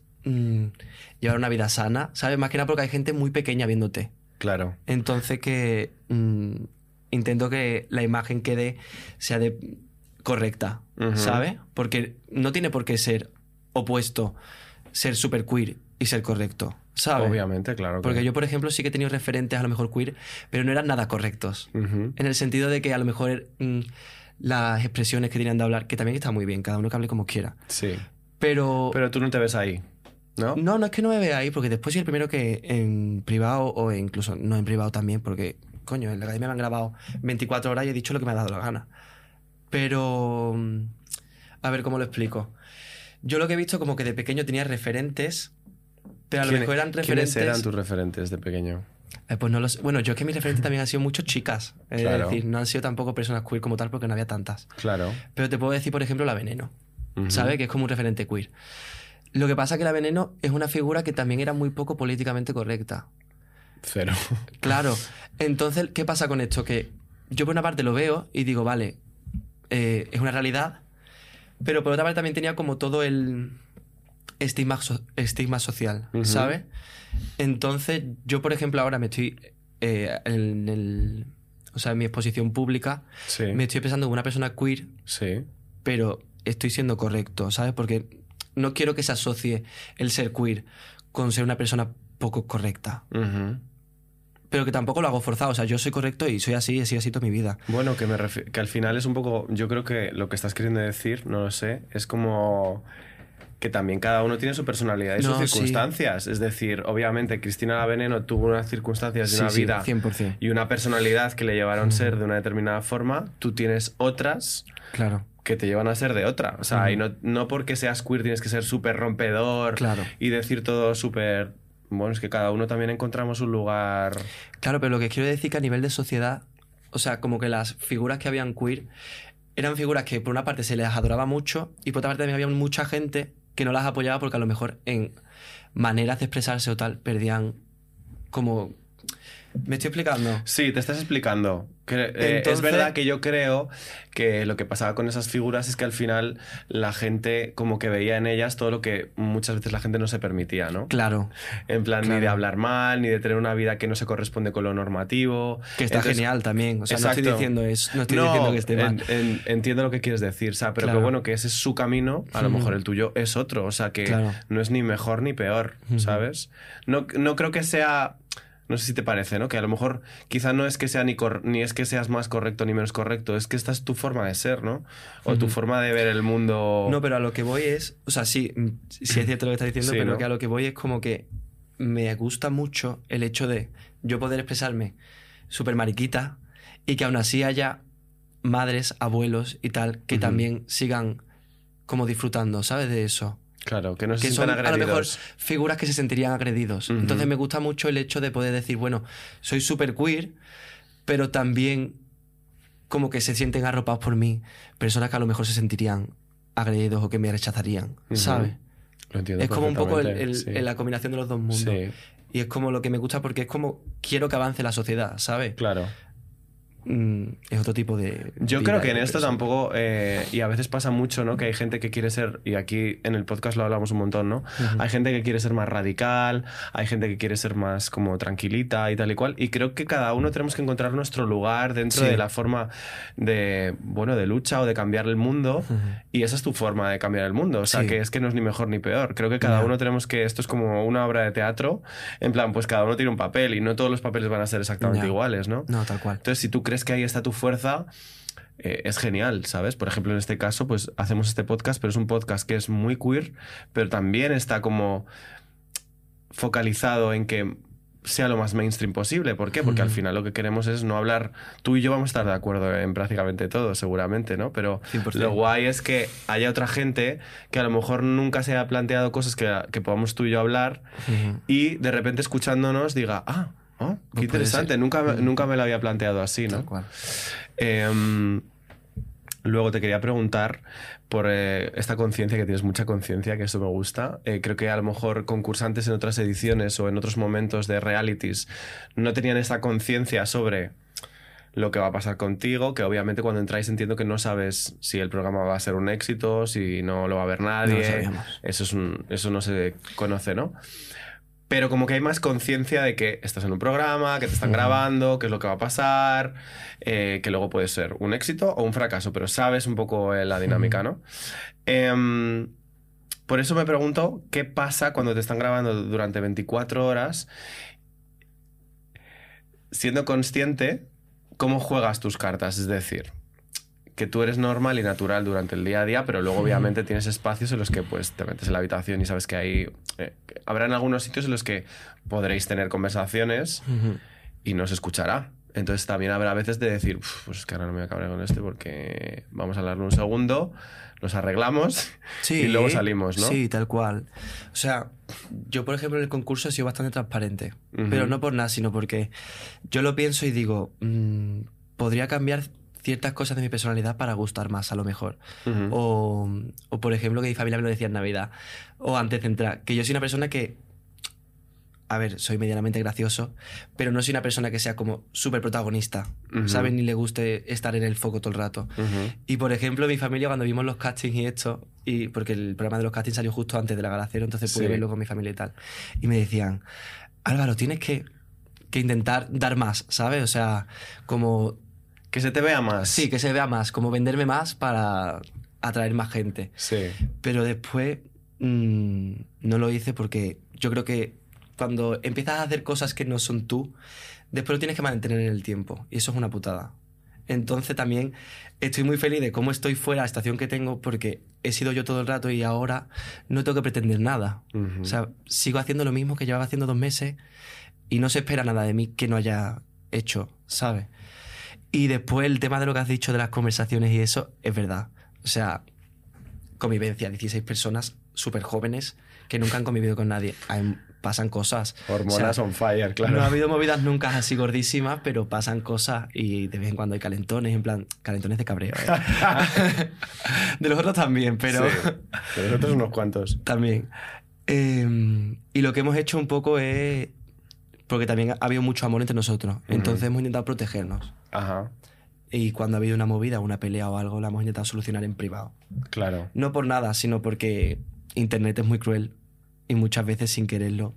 llevar una vida sana, ¿sabes? Más que nada porque hay gente muy pequeña viéndote. Claro. Entonces que... intento que la imagen quede, sea de correcta, ¿sabes? Porque no tiene por qué ser opuesto, ser super queer y ser correcto, ¿sabes? Obviamente, claro. Porque yo, por ejemplo, sí que he tenido referentes a lo mejor queer, pero no eran nada correctos. Uh-huh. En el sentido de que a lo mejor las expresiones que tenían de hablar, que también está muy bien, cada uno que hable como quiera. Sí. Pero tú no te ves ahí, ¿no? No, no es que no me vea ahí, porque después soy el primero que en privado, o incluso no en privado también, porque, coño, en la academia me han grabado 24 horas y he dicho lo que me ha dado la gana. Pero, a ver cómo lo explico. Yo lo que he visto como que de pequeño tenía referentes, pero a lo mejor eran referentes... ¿Quiénes eran tus referentes de pequeño? Pues no los... Bueno, yo es que mis referentes también han sido muchos chicas. Claro. Es decir, no han sido tampoco personas queer como tal, porque no había tantas. Claro. Pero te puedo decir, por ejemplo, La Veneno, uh-huh, ¿sabes? Que es como un referente queer. Lo que pasa es que La Veneno es una figura que también era muy poco políticamente correcta. Cero. Claro. Entonces, ¿qué pasa con esto? Que yo por una parte lo veo y digo, vale, es una realidad, pero por otra parte también tenía como todo el estigma social, uh-huh, ¿sabes? Entonces, yo, por ejemplo, ahora me estoy en mi exposición pública, sí, me estoy pensando como una persona queer, sí, pero estoy siendo correcto, ¿sabes? Porque no quiero que se asocie el ser queer con ser una persona poco correcta. Uh-huh. Pero que tampoco lo hago forzado. O sea, yo soy correcto y soy así, y he sido así toda mi vida. Bueno, que al final es un poco... Yo creo que lo que estás queriendo decir, no lo sé, es como... que también cada uno tiene su personalidad y sus circunstancias. Sí. Es decir, obviamente, Cristina La Veneno tuvo unas circunstancias de una vida 100%. Y una personalidad que le llevaron a ser de una determinada forma. Tú tienes otras, claro, que te llevan a ser de otra. O sea, y no porque seas queer tienes que ser súper rompedor, claro, y decir todo súper... Bueno, es que cada uno también encontramos un lugar... Claro, pero lo que quiero decir que a nivel de sociedad... O sea, como que las figuras que habían queer eran figuras que por una parte se les adoraba mucho y por otra parte también había mucha gente... que no las apoyaba porque a lo mejor en maneras de expresarse o tal perdían como... ¿Me estoy explicando? Sí, te estás explicando. Entonces... Es verdad que yo creo que lo que pasaba con esas figuras es que al final la gente como que veía en ellas todo lo que muchas veces la gente no se permitía, ¿no? Claro. En plan, claro, ni de hablar mal, ni de tener una vida que no se corresponde con lo normativo. Que está... Entonces, genial también. O sea, exacto, no estoy diciendo que esté mal. Entiendo lo que quieres decir, o sea, pero claro, que bueno, que ese es su camino, a lo mejor el tuyo es otro, o sea, que claro, no es ni mejor ni peor, ¿sabes? No creo que sea... No sé si te parece, ¿no? Que a lo mejor quizá no es que sea ni es que seas más correcto ni menos correcto, es que esta es tu forma de ser, ¿no? O tu forma de ver el mundo... No, pero a lo que voy es... O sea, sí es cierto lo que estás diciendo, sí, pero ¿no? Que a lo que voy es como que me gusta mucho el hecho de yo poder expresarme súper mariquita y que aún así haya madres, abuelos y tal que también sigan como disfrutando, ¿sabes? De eso. Claro, que no se sientan agredidos. A lo mejor figuras que se sentirían agredidos. Entonces me gusta mucho el hecho de poder decir, bueno, soy súper queer, pero también como que se sienten arropados por mí personas que a lo mejor se sentirían agredidos o que me rechazarían, ¿sabes? Lo entiendo. Es como un poco la combinación de los dos mundos. Sí. Y es como lo que me gusta porque es como quiero que avance la sociedad, ¿sabes? Claro. Es otro tipo de... Yo creo que en esto tampoco... y a veces pasa mucho, ¿no? Que hay gente que quiere ser... Y aquí en el podcast lo hablamos un montón, ¿no? Uh-huh. Hay gente que quiere ser más radical, hay gente que quiere ser más como tranquilita y tal y cual. Y creo que cada uno tenemos que encontrar nuestro lugar dentro de la forma de... Bueno, de lucha o de cambiar el mundo. Uh-huh. Y esa es tu forma de cambiar el mundo. O sea, que es que no es ni mejor ni peor. Creo que cada uno tenemos que... Esto es como una obra de teatro. En plan, pues cada uno tiene un papel y no todos los papeles van a ser exactamente iguales, ¿no? No, tal cual. Entonces, si tú crees que ahí está tu fuerza, es genial, ¿sabes? Por ejemplo, en este caso, pues hacemos este podcast, pero es un podcast que es muy queer, pero también está como focalizado en que sea lo más mainstream posible. ¿Por qué? Porque al final lo que queremos es no hablar... Tú y yo vamos a estar de acuerdo en prácticamente todo, seguramente, ¿no? Pero 100%. Lo guay es que haya otra gente que a lo mejor nunca se haya planteado cosas que podamos tú y yo hablar y de repente escuchándonos diga, ah, ¿no? Qué no interesante, nunca me lo había planteado así, ¿no? Tal cual. Luego te quería preguntar por esta conciencia, que tienes mucha conciencia, que eso me gusta. Creo que a lo mejor concursantes en otras ediciones o en otros momentos de realities no tenían esta conciencia sobre lo que va a pasar contigo, que obviamente cuando entráis entiendo que no sabes si el programa va a ser un éxito, si no lo va a ver nadie. No lo sabíamos. Eso no se conoce, ¿no? Pero como que hay más conciencia de que estás en un programa, que te están grabando, qué es lo que va a pasar, que luego puede ser un éxito o un fracaso, pero sabes un poco la dinámica, ¿no? Por eso me pregunto qué pasa cuando te están grabando durante 24 horas, siendo consciente cómo juegas tus cartas. Es decir, que tú eres normal y natural durante el día a día, pero luego obviamente tienes espacios en los que pues, te metes en la habitación y sabes que ahí... habrán algunos sitios en los que podréis tener conversaciones y no se escuchará. Entonces también habrá veces de decir, pues es que ahora no me voy a cabrear con este porque vamos a hablarle un segundo, nos arreglamos y luego salimos, ¿no? Sí, tal cual. O sea, yo por ejemplo en el concurso he sido bastante transparente, pero no por nada, sino porque yo lo pienso y digo, podría cambiar ciertas cosas de mi personalidad para gustar más, a lo mejor. O por ejemplo, que mi familia me lo decía en Navidad o antes de entrar, que yo soy una persona que... A ver, soy medianamente gracioso, pero no soy una persona que sea como súper protagonista, ¿sabes? Ni le guste estar en el foco todo el rato. Y, por ejemplo, mi familia, cuando vimos los castings y esto, y porque el programa de los castings salió justo antes de la Gala Cero, entonces pude verlo con mi familia y tal. Y me decían, Álvaro, tienes que intentar dar más, ¿sabes? O sea, como... Que se te vea más. Sí, que se vea más, como venderme más para atraer más gente. Sí. Pero después no lo hice porque yo creo que cuando empiezas a hacer cosas que no son tú, después lo tienes que mantener en el tiempo. Y eso es una putada. Entonces también estoy muy feliz de cómo estoy fuera, la estación que tengo, porque he sido yo todo el rato y ahora no tengo que pretender nada. O sea, sigo haciendo lo mismo que llevaba haciendo 2 meses y no se espera nada de mí que no haya hecho, ¿sabes? Y después el tema de lo que has dicho de las conversaciones y eso, es verdad. O sea, convivencia, 16 personas súper jóvenes que nunca han convivido con nadie. Pasan cosas. Hormonas, o sea, on fire, claro. No ha habido movidas nunca así gordísimas, pero pasan cosas y de vez en cuando hay calentones, en plan, calentones de cabreo. De los otros también, pero... Sí, de los otros unos cuantos. También. Y lo que hemos hecho un poco es... Porque también ha habido mucho amor entre nosotros, entonces hemos intentado protegernos. Y cuando ha habido una movida, una pelea o algo, la hemos intentado solucionar en privado. Claro. No por nada, sino porque Internet es muy cruel. Y muchas veces, sin quererlo,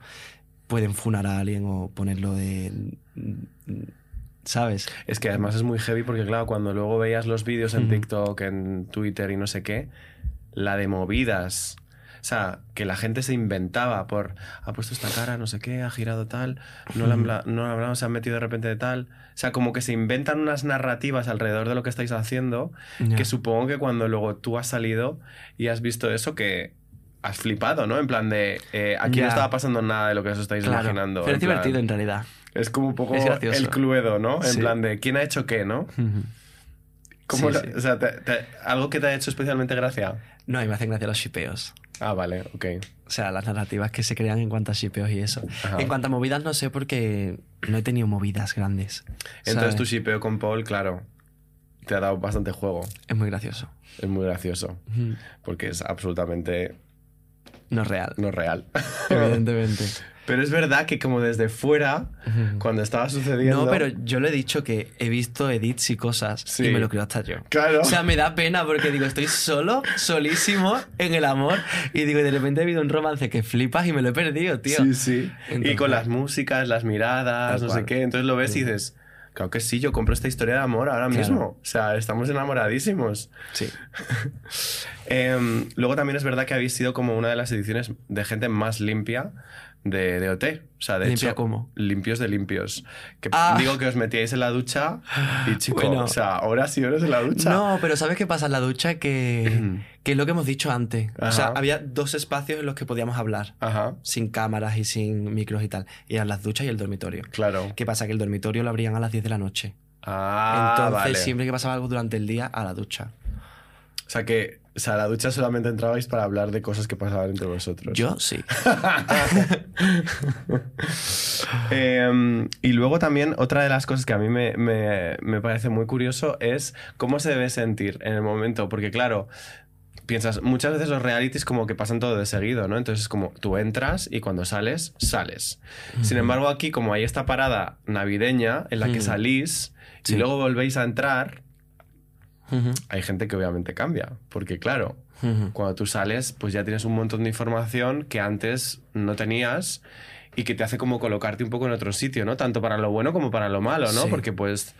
pueden funar a alguien o ponerlo de... ¿Sabes? Es que además es muy heavy porque, claro, cuando luego veías los vídeos en TikTok, en Twitter y no sé qué, la de movidas... O sea, que la gente se inventaba por... Ha puesto esta cara, no sé qué, ha girado tal, no se han metido de repente de tal... O sea, como que se inventan unas narrativas alrededor de lo que estáis haciendo, que supongo que cuando luego tú has salido y has visto eso, que... Has flipado, ¿no? En plan de... aquí no estaba pasando nada de lo que os estáis imaginando. Pero es divertido, en realidad. Es como un poco el Cluedo, ¿no? En plan de quién ha hecho qué, ¿no? ¿Cómo sí, o sea, ¿algo que te ha hecho especialmente gracia? No, a mí me hacen gracia los shipeos. Ah, vale, ok. O sea, las narrativas que se crean en cuanto a shipeos y eso. En cuanto a movidas, no sé, porque no he tenido movidas grandes. Entonces, ¿sabes? Tu shipeo con Paul, claro... Te ha dado bastante juego. Es muy gracioso. Es muy gracioso. Porque es absolutamente... No es real. No es real. Evidentemente. Pero es verdad que como desde fuera, cuando estaba sucediendo... No, pero yo lo he dicho que he visto edits y cosas y me lo creo hasta yo. Claro. O sea, me da pena porque digo, estoy solo, solísimo en el amor y digo, de repente he habido un romance que flipas y me lo he perdido, tío. Sí, sí. Entonces, y con las músicas, las miradas, no sé qué. Entonces lo ves y dices... Claro que sí, yo compro esta historia de amor ahora mismo. O sea, estamos enamoradísimos. Sí. Luego también es verdad que habéis sido como una de las ediciones de gente más limpia de OT. O sea, de ¿limpia hecho, cómo? Limpios de limpios. Que digo que os metíais en la ducha y, chico, bueno, o sea, horas y horas en la ducha. No, pero ¿sabes qué pasa en la ducha? Que es lo que hemos dicho antes. O sea, había 2 espacios en los que podíamos hablar. Sin cámaras y sin micros y tal. Y eran las duchas y el dormitorio. Claro. ¿Qué pasa? Que el dormitorio lo abrían a las 10 de la noche. Entonces, siempre que pasaba algo durante el día, a la ducha. O sea, que a la ducha solamente entrabais para hablar de cosas que pasaban entre vosotros. Yo sí. Y luego también, otra de las cosas que a mí me parece muy curioso es cómo se debe sentir en el momento. Porque, claro... Piensas, muchas veces los realities como que pasan todo de seguido, ¿no? Entonces es como tú entras y cuando sales, sales. Sin embargo, aquí, como hay esta parada navideña en la que salís y luego volvéis a entrar, hay gente que obviamente cambia. Porque claro, cuando tú sales, pues ya tienes un montón de información que antes no tenías y que te hace como colocarte un poco en otro sitio, ¿no? Tanto para lo bueno como para lo malo, ¿no? Sí. Porque pues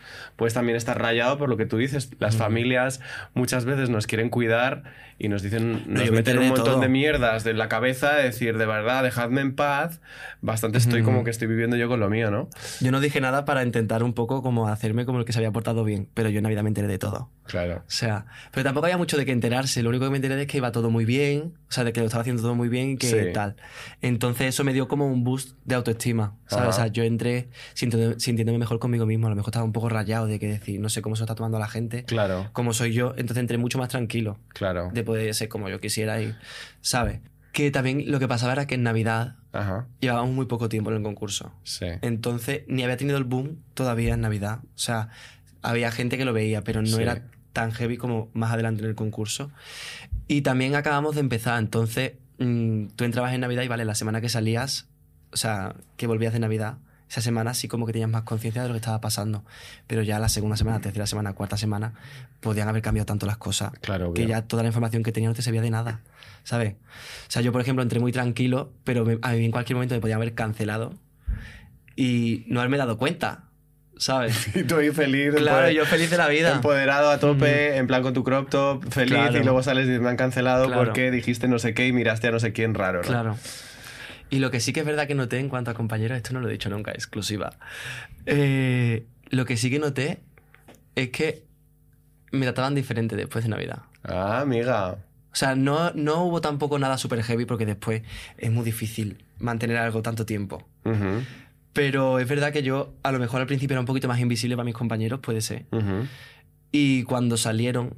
también estar rayado por lo que tú dices. Las familias muchas veces nos quieren cuidar y nos dicen, nos meten un montón de mierdas de la cabeza, de decir, de verdad, dejadme en paz, bastante estoy como que estoy viviendo yo con lo mío, ¿no? Yo no dije nada para intentar un poco como hacerme como el que se había portado bien, pero yo en Navidad me enteré de todo. Claro. O sea, pero tampoco había mucho de qué enterarse, lo único que me enteré es que iba todo muy bien, o sea, de que lo estaba haciendo todo muy bien y que sí. Tal. Entonces eso me dio como un boost de autoestima, ¿sabes? O sea, yo entré sintiéndome mejor conmigo mismo, a lo mejor estaba un poco rayado de que decir, no sé cómo se está tomando la gente, claro, cómo soy yo, entonces entré mucho más tranquilo, claro, de poder ser como yo quisiera y, ¿sabes? Que también lo que pasaba era que en Navidad llevábamos muy poco tiempo en el concurso, sí, entonces ni había tenido el boom todavía en Navidad, o sea, había gente que lo veía, pero no era tan heavy como más adelante en el concurso. Y también acabamos de empezar, entonces tú entrabas en Navidad y vale, la semana que salías, o sea, que volvías de Navidad, esa semana sí como que tenías más conciencia de lo que estaba pasando, pero ya la segunda semana, tercera semana, cuarta semana, podían haber cambiado tanto las cosas, claro, que ya toda la información que tenía no te servía de nada, ¿sabes? O sea, yo por ejemplo entré muy tranquilo, pero a mí en cualquier momento me podían haber cancelado y no haberme dado cuenta, ¿sabes? Y tú ahí feliz. Claro, yo feliz de la vida. Empoderado a tope, en plan con tu crop top, feliz, claro, y luego sales y me han cancelado, claro, porque dijiste no sé qué y miraste a no sé quién raro, ¿no? Claro. Y lo que sí que es verdad que noté en cuanto a compañeros, esto no lo he dicho nunca, exclusiva. Lo que sí que noté es que me trataban diferente después de Navidad. Ah, amiga. O sea, no hubo tampoco nada súper heavy porque después es muy difícil mantener algo tanto tiempo. Uh-huh. Pero es verdad que yo, a lo mejor al principio era un poquito más invisible para mis compañeros, puede ser. Uh-huh. Y cuando salieron,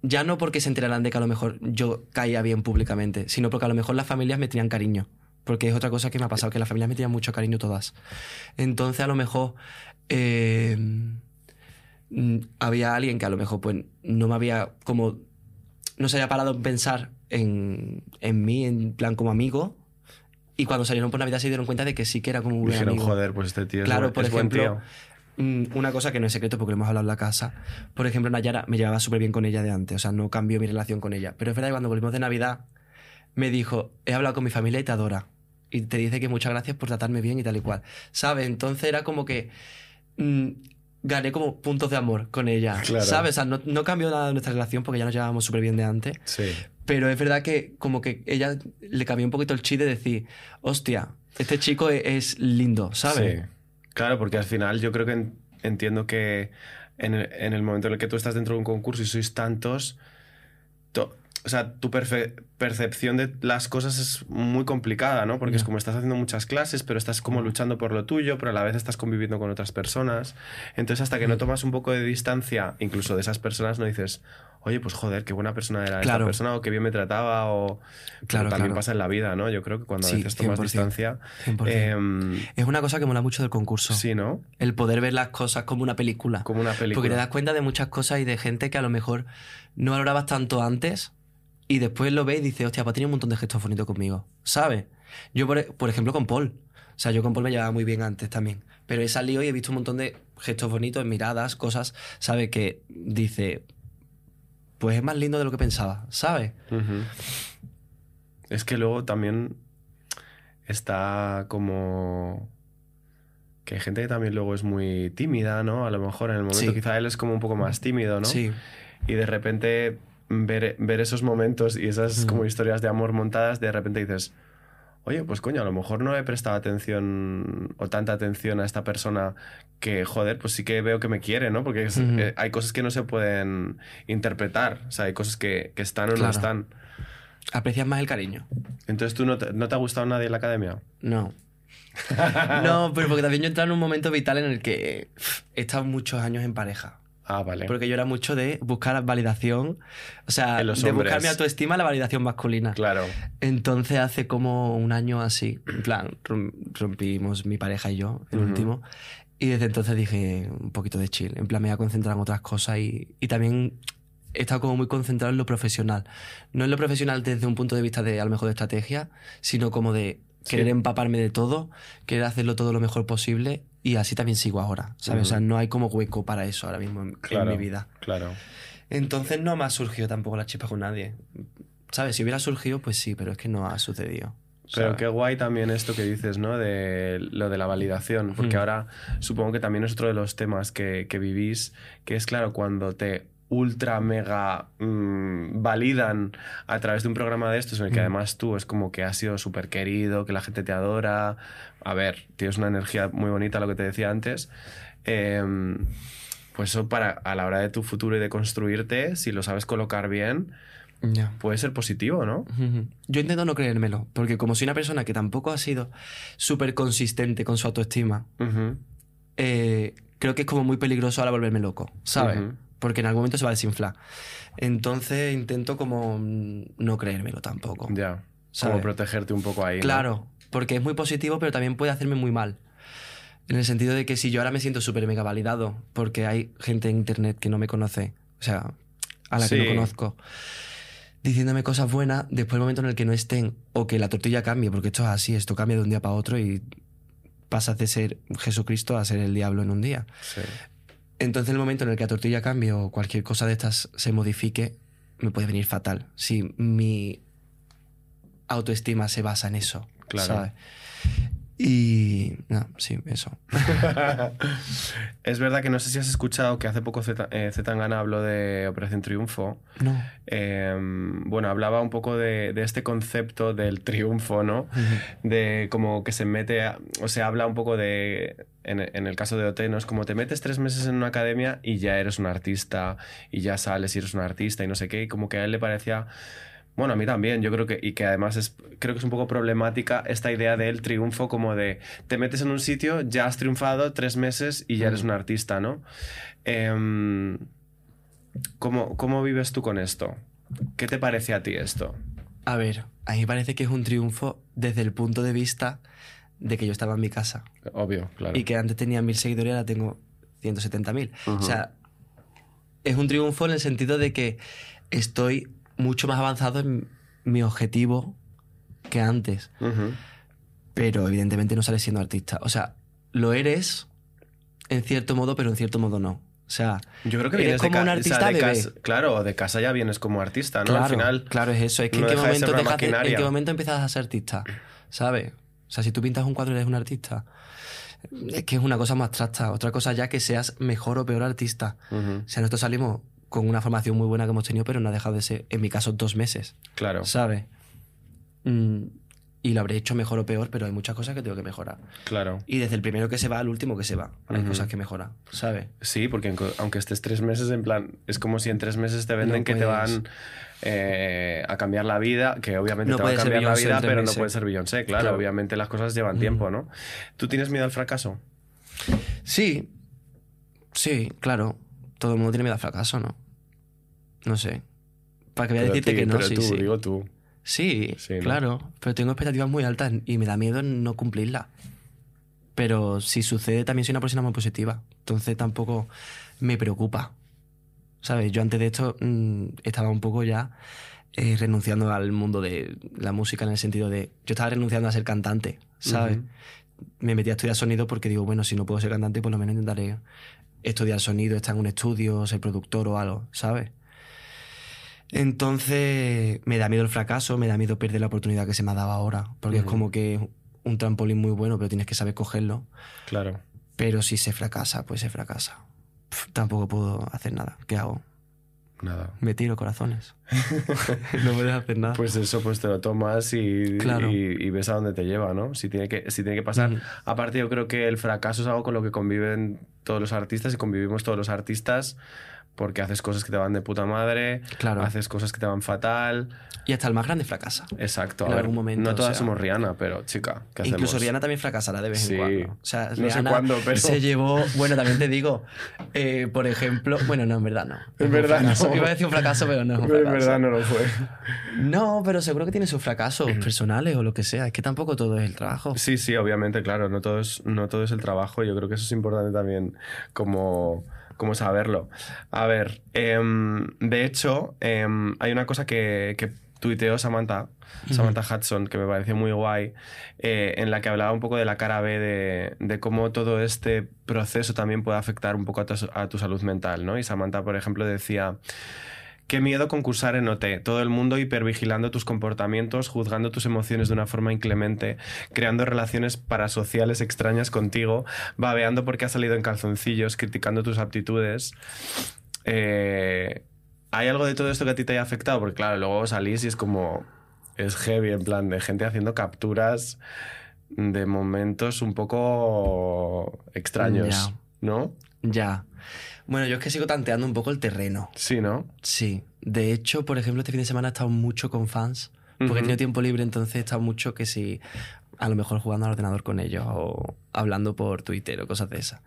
ya no porque se enteraran de que a lo mejor yo caía bien públicamente, sino porque a lo mejor las familias me tenían cariño. Porque es otra cosa que me ha pasado, que las familias me tenían mucho cariño todas. Entonces, a lo mejor había alguien que a lo mejor pues no me había como... no se había parado en pensar en mí, en plan como amigo. Y cuando salieron por Navidad se dieron cuenta de que sí que era como un buen amigo. Dijeron, joder, pues este tío es buen tío. Claro, por ejemplo, una cosa que no es secreto porque lo hemos hablado en la casa. Por ejemplo, Nayara, me llevaba súper bien con ella de antes. O sea, no cambió mi relación con ella. Pero es verdad que cuando volvimos de Navidad me dijo, he hablado con mi familia y te adora. Y te dice que muchas gracias por tratarme bien y tal y cual. ¿Sabes? Entonces era como que gané como puntos de amor con ella. Claro. ¿Sabes? O sea, no cambió nada de nuestra relación porque ya nos llevábamos súper bien de antes. Sí. Pero es verdad que como que ella le cambió un poquito el chiste de decir, hostia, este chico es lindo, ¿sabes? Sí. Claro, porque al final yo creo que entiendo que en el momento en el que tú estás dentro de un concurso y sois tantos, o sea, tu percepción de las cosas es muy complicada, ¿no? Porque es como estás haciendo muchas clases, pero estás como luchando por lo tuyo, pero a la vez estás conviviendo con otras personas. Entonces, hasta que no tomas un poco de distancia, incluso de esas personas, no dices... oye, pues joder, qué buena persona era, claro, esta persona, o qué bien me trataba, o... Claro, también pasa en la vida, ¿no? Yo creo que cuando a veces tomas distancia... 100%. Es una cosa que mola mucho del concurso. Sí, ¿no? El poder ver las cosas como una película. Como una película. Porque te das cuenta de muchas cosas y de gente que a lo mejor no valorabas tanto antes y después lo ves y dices, hostia, pues tiene un montón de gestos bonitos conmigo, ¿sabes? Yo, por ejemplo, con Paul. O sea, yo con Paul me llevaba muy bien antes también. Pero he salido y he visto un montón de gestos bonitos, miradas, cosas, ¿sabes? Que dice... pues es más lindo de lo que pensaba, ¿sabes? Uh-huh. Es que luego también está como... que hay gente que también luego es muy tímida, ¿no? A lo mejor en el momento quizá él es como un poco más tímido, ¿no? Sí. Y de repente ver esos momentos y esas como historias de amor montadas, de repente dices... oye, pues coño, a lo mejor no he prestado atención o tanta atención a esta persona que, joder, pues sí que veo que me quiere, ¿no? Porque hay cosas que no se pueden interpretar. O sea, hay cosas que están o no están. Aprecias más el cariño. Entonces, ¿tú no te ha gustado nadie en la academia? No. No, pero porque también yo he entrado en un momento vital en el que he estado muchos años en pareja. Ah, vale. Porque yo era mucho de buscar validación, o sea, de buscar mi autoestima, la validación masculina. Claro. Entonces hace como un año así, en plan, rompimos mi pareja y yo, el último, y desde entonces dije un poquito de chill, en plan me voy a concentrar en otras cosas y también he estado como muy concentrado en lo profesional. No en lo profesional desde un punto de vista de, a lo mejor, de estrategia, sino como de querer empaparme de todo, querer hacerlo todo lo mejor posible. Y así también sigo ahora, ¿sabes? O sea, no hay como hueco para eso ahora mismo en mi vida. Claro. Entonces no me ha surgido tampoco la chispa con nadie. ¿Sabes? Si hubiera surgido, pues sí, pero es que no ha sucedido. Pero qué guay también esto que dices, ¿no? De lo de la validación, porque ahora supongo que también es otro de los temas que vivís, que es, claro, cuando te ultra mega validan a través de un programa de estos en el que además tú es como que has sido súper querido, que la gente te adora, a ver, tienes una energía muy bonita, lo que te decía antes, pues eso para a la hora de tu futuro y de construirte, si lo sabes colocar bien, yeah, puede ser positivo, ¿no? Yo intento no creérmelo, porque como soy una persona que tampoco ha sido súper consistente con su autoestima, creo que es como muy peligroso ahora volverme loco, ¿sabes? Porque en algún momento se va a desinflar. Entonces intento como no creérmelo tampoco. Ya, ¿sabes? Como protegerte un poco ahí. Claro, ¿no? Porque es muy positivo, pero también puede hacerme muy mal. En el sentido de que si yo ahora me siento súper mega validado, porque hay gente en internet que no me conoce, o sea, a la que no conozco, diciéndome cosas buenas, después el momento en el que no estén, o que la tortilla cambie, porque esto es así, esto cambia de un día para otro y pasas de ser Jesucristo a ser el diablo en un día. Sí. Entonces, el momento en el que la tortilla cambie o cualquier cosa de estas se modifique, me puede venir fatal si mi autoestima se basa en eso, claro, ¿sabes? Y... no, sí, eso. Es verdad que no sé si has escuchado que hace poco Z Tangana habló de Operación Triunfo. No. Bueno, hablaba un poco de este concepto del triunfo, ¿no? De como que se mete... o sea, habla un poco de... en el caso de OT, ¿no? Es como te metes 3 meses en una academia y ya eres un artista, y ya sales y eres un artista y no sé qué, y como que a él le parecía... Bueno, a mí también, yo creo que, y que además es, creo que es un poco problemática esta idea del triunfo, como de te metes en un sitio, ya has triunfado 3 meses y ya eres un artista, ¿no? ¿Cómo vives tú con esto? ¿Qué te parece a ti esto? A ver, a mí me parece que es un triunfo desde el punto de vista de que yo estaba en mi casa. Obvio, claro. Y que antes tenía 1.000 seguidores, ahora tengo 170.000. O sea, es un triunfo en el sentido de que estoy... mucho más avanzado en mi objetivo que antes. Pero evidentemente no sales siendo artista. O sea, lo eres en cierto modo, pero en cierto modo no. O sea, yo creo que vienes como un artista bebé. Claro, de casa ya vienes como artista, ¿no? Claro, al final, claro, es eso. Es que no ¿en qué momento empiezas a ser artista? ¿Sabes? O sea, si tú pintas un cuadro eres un artista. Es que es una cosa más abstracta. Otra cosa ya que seas mejor o peor artista. O sea, nosotros salimos... con una formación muy buena que hemos tenido, pero no ha dejado de ser, en mi caso, 2 meses. Claro. ¿Sabes? Y lo habré hecho mejor o peor, pero hay muchas cosas que tengo que mejorar. Claro. Y desde el primero que se va al último que se va, hay cosas que mejorar, ¿sabes? Sí, porque aunque estés 3 meses, en plan, es como si en 3 meses te venden no que te van a cambiar la vida, que obviamente no te va a cambiar la vida, pero no puede ser Beyoncé, claro. Obviamente las cosas llevan tiempo, ¿no? ¿Tú tienes miedo al fracaso? Sí. Sí, claro. Todo el mundo tiene miedo al fracaso, ¿no? No sé. ¿Para qué voy a decirte que no? Pero sí, tú, sí. Digo tú. Sí, sí, claro. ¿No? Pero tengo expectativas muy altas y me da miedo no cumplirlas. Pero si sucede, también soy una persona muy positiva. Entonces tampoco me preocupa. ¿Sabes? Yo antes de esto estaba un poco ya renunciando al mundo de la música, en el sentido de... yo estaba renunciando a ser cantante, ¿sabes? Me metí a estudiar sonido porque digo, bueno, si no puedo ser cantante, por lo menos intentaré... estudiar sonido, estar en un estudio, ser productor o algo, ¿sabes? Entonces me da miedo el fracaso, me da miedo perder la oportunidad que se me ha dado ahora, porque es como que un trampolín muy bueno, pero tienes que saber cogerlo. Claro. Pero si se fracasa, pues se fracasa. Tampoco puedo hacer nada. ¿Qué hago? Nada. Me tiro corazones. No puedes hacer nada. Pues eso, pues te lo tomas y ves a dónde te lleva, ¿no? Si tiene que pasar. Aparte, yo creo que el fracaso es algo con lo que conviven todos los artistas y convivimos todos los artistas, porque haces cosas que te van de puta madre, haces cosas que te van fatal. Y hasta el más grande fracasa. Exacto. En algún momento. No todas somos Rihanna, pero chica, ¿qué hacemos? Incluso Rihanna también fracasará de vez en cuando. O sea, no sé cuándo, pero... se llevó... Bueno, también te digo, por ejemplo... Bueno, no, en verdad no. En verdad no. Iba a decir un fracaso, pero no. En verdad no lo fue. No, pero seguro que tiene sus fracasos personales o lo que sea. Es que tampoco todo es el trabajo. Sí, sí, obviamente, claro. No todo es el trabajo. Yo creo que eso es importante también como saberlo. A ver, de hecho, hay una cosa que tuiteó Samantha Hudson, que me pareció muy guay, en la que hablaba un poco de la cara B de cómo todo este proceso también puede afectar un poco a tu salud mental, ¿no? Y Samantha, por ejemplo, decía Qué miedo concursar en OT, todo el mundo hipervigilando tus comportamientos, juzgando tus emociones de una forma inclemente, creando relaciones parasociales extrañas contigo, babeando porque has salido en calzoncillos, criticando tus aptitudes. ¿Hay algo de todo esto que a ti te haya afectado? Porque claro, luego salís y es como... Es heavy, en plan, de gente haciendo capturas de momentos un poco extraños, ya. ¿No? Ya. Bueno, yo es que sigo tanteando un poco el terreno. Sí, ¿no? Sí. De hecho, por ejemplo, este fin de semana he estado mucho con fans, porque he tenido tiempo libre, entonces he estado mucho que sí, a lo mejor jugando al ordenador con ellos o hablando por Twitter o cosas de esas.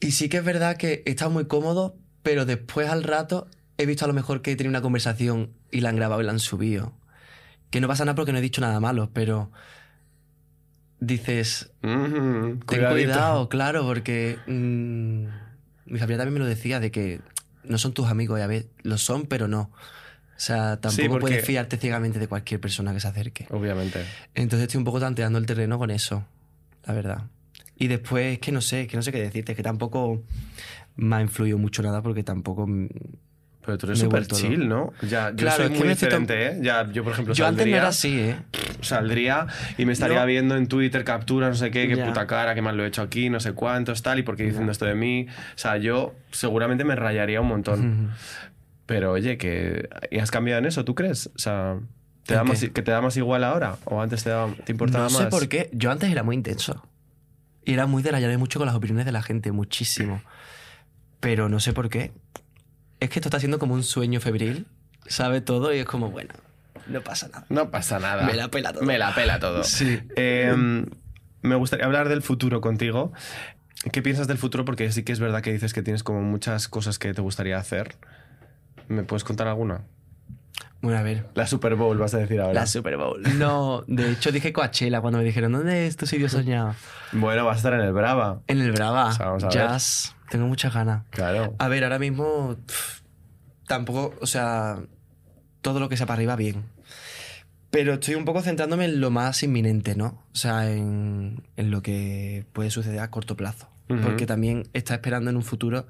Y sí que es verdad que he estado muy cómodo, pero después al rato he visto a lo mejor que he tenido una conversación y la han grabado y la han subido. Que no pasa nada porque no he dicho nada malo, pero... Dices, ten cuidado, claro, porque mi familia también me lo decía, de que no son tus amigos, y a ver, lo son, pero no. O sea, tampoco sí, porque... puedes fiarte ciegamente de cualquier persona que se acerque. Obviamente. Entonces estoy un poco tanteando el terreno con eso, la verdad. Y después, es que no sé qué decirte, es que tampoco me ha influido mucho nada porque tampoco... Pero tú eres súper chill, ¿no? Ya, yo claro, soy es muy que diferente, ¿eh? Ya, yo, por ejemplo, yo saldría... Yo antes no era así, ¿eh? Saldría y me estaría viendo en Twitter capturas, no sé qué, qué puta cara, qué mal lo he hecho aquí, no sé cuántos, tal, y por qué diciendo esto de mí. O sea, yo seguramente me rayaría un montón. Pero, oye, que... ¿Y has cambiado en eso, tú crees? O sea, ¿te da más, que te da más igual ahora? ¿O antes te importaba más? No sé por qué. Yo antes era muy intenso. Y era muy de rayarme mucho con las opiniones de la gente, muchísimo. Pero no sé por qué. Es que esto está siendo como un sueño febril, sabe todo y es como, bueno, no pasa nada. No pasa nada. Me la pela todo. Me la pela todo. Sí. Me gustaría hablar del futuro contigo. ¿Qué piensas del futuro? Porque sí que es verdad que dices que tienes como muchas cosas que te gustaría hacer. ¿Me puedes contar alguna? Bueno, a ver. La Super Bowl, vas a decir ahora. La Super Bowl. No, de hecho dije Coachella cuando me dijeron, ¿dónde es tu sitio soñado? Bueno, vas a estar en el Brava. En el Brava. O sea, vamos a Jazz. Ver. Tengo muchas ganas. Claro. A ver, ahora mismo tampoco, o sea, todo lo que sea para arriba, bien. Pero estoy un poco centrándome en lo más inminente, ¿no? O sea, en lo que puede suceder a corto plazo. Porque también está esperando en un futuro,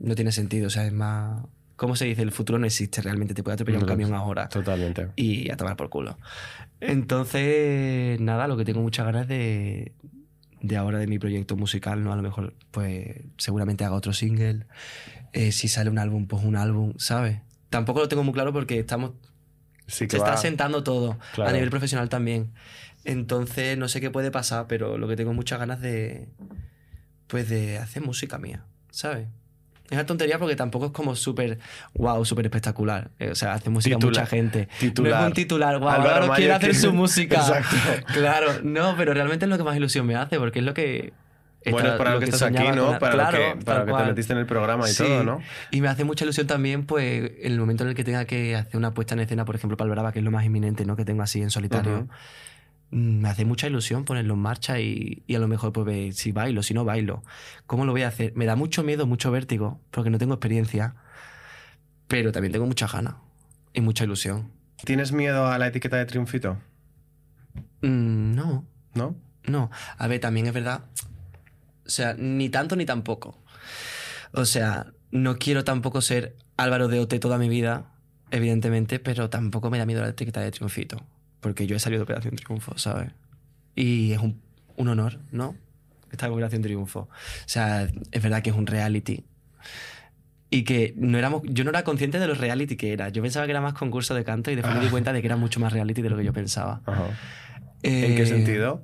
no tiene sentido. O sea, es más... ¿Cómo se dice? El futuro no existe realmente. Te puede atropellar un camión ahora. Totalmente. Y a tomar por culo. Entonces, nada, lo que tengo muchas ganas de ahora de mi proyecto musical, ¿no? A lo mejor, pues, seguramente haga otro single. Si sale un álbum, pues un álbum, ¿sabes? Tampoco lo tengo muy claro porque estamos... Sí que se va. Está asentando todo, claro. A nivel profesional también. Entonces, no sé qué puede pasar, pero lo que tengo muchas ganas de... Pues de hacer música mía, ¿sabes? Es una tontería porque tampoco es como súper wow, súper espectacular. O sea, hace música mucha gente. Titular. No es un titular, wow, Álvaro Mayo quiere hacer su música. Exacto. Claro, no, pero realmente es lo que más ilusión me hace, porque es lo que... Bueno, para lo que estás aquí, ¿no? Con... Para, claro, para lo que te metiste en el programa y todo, ¿no? Y me hace mucha ilusión también, pues, en el momento en el que tenga que hacer una puesta en escena, por ejemplo, para el Brava, que es lo más inminente, ¿no? Que tengo así en solitario. Me hace mucha ilusión ponerlo en marcha y a lo mejor pues ver si bailo, si no bailo. ¿Cómo lo voy a hacer? Me da mucho miedo, mucho vértigo, porque no tengo experiencia, pero también tengo mucha gana y mucha ilusión. ¿Tienes miedo a la etiqueta de triunfito? No. ¿No? No. A ver, también es verdad. O sea, ni tanto ni tampoco. O sea, no quiero tampoco ser Álvaro de OT toda mi vida, evidentemente, pero tampoco me da miedo la etiqueta de triunfito. Porque yo he salido de Operación Triunfo, ¿sabes? Y es un honor, ¿no? Estar en Operación Triunfo. O sea, es verdad que es un reality. Y que yo no era consciente de los reality que era. Yo pensaba que era más concurso de canto y después me di cuenta de que era mucho más reality de lo que yo pensaba. ¿En qué sentido?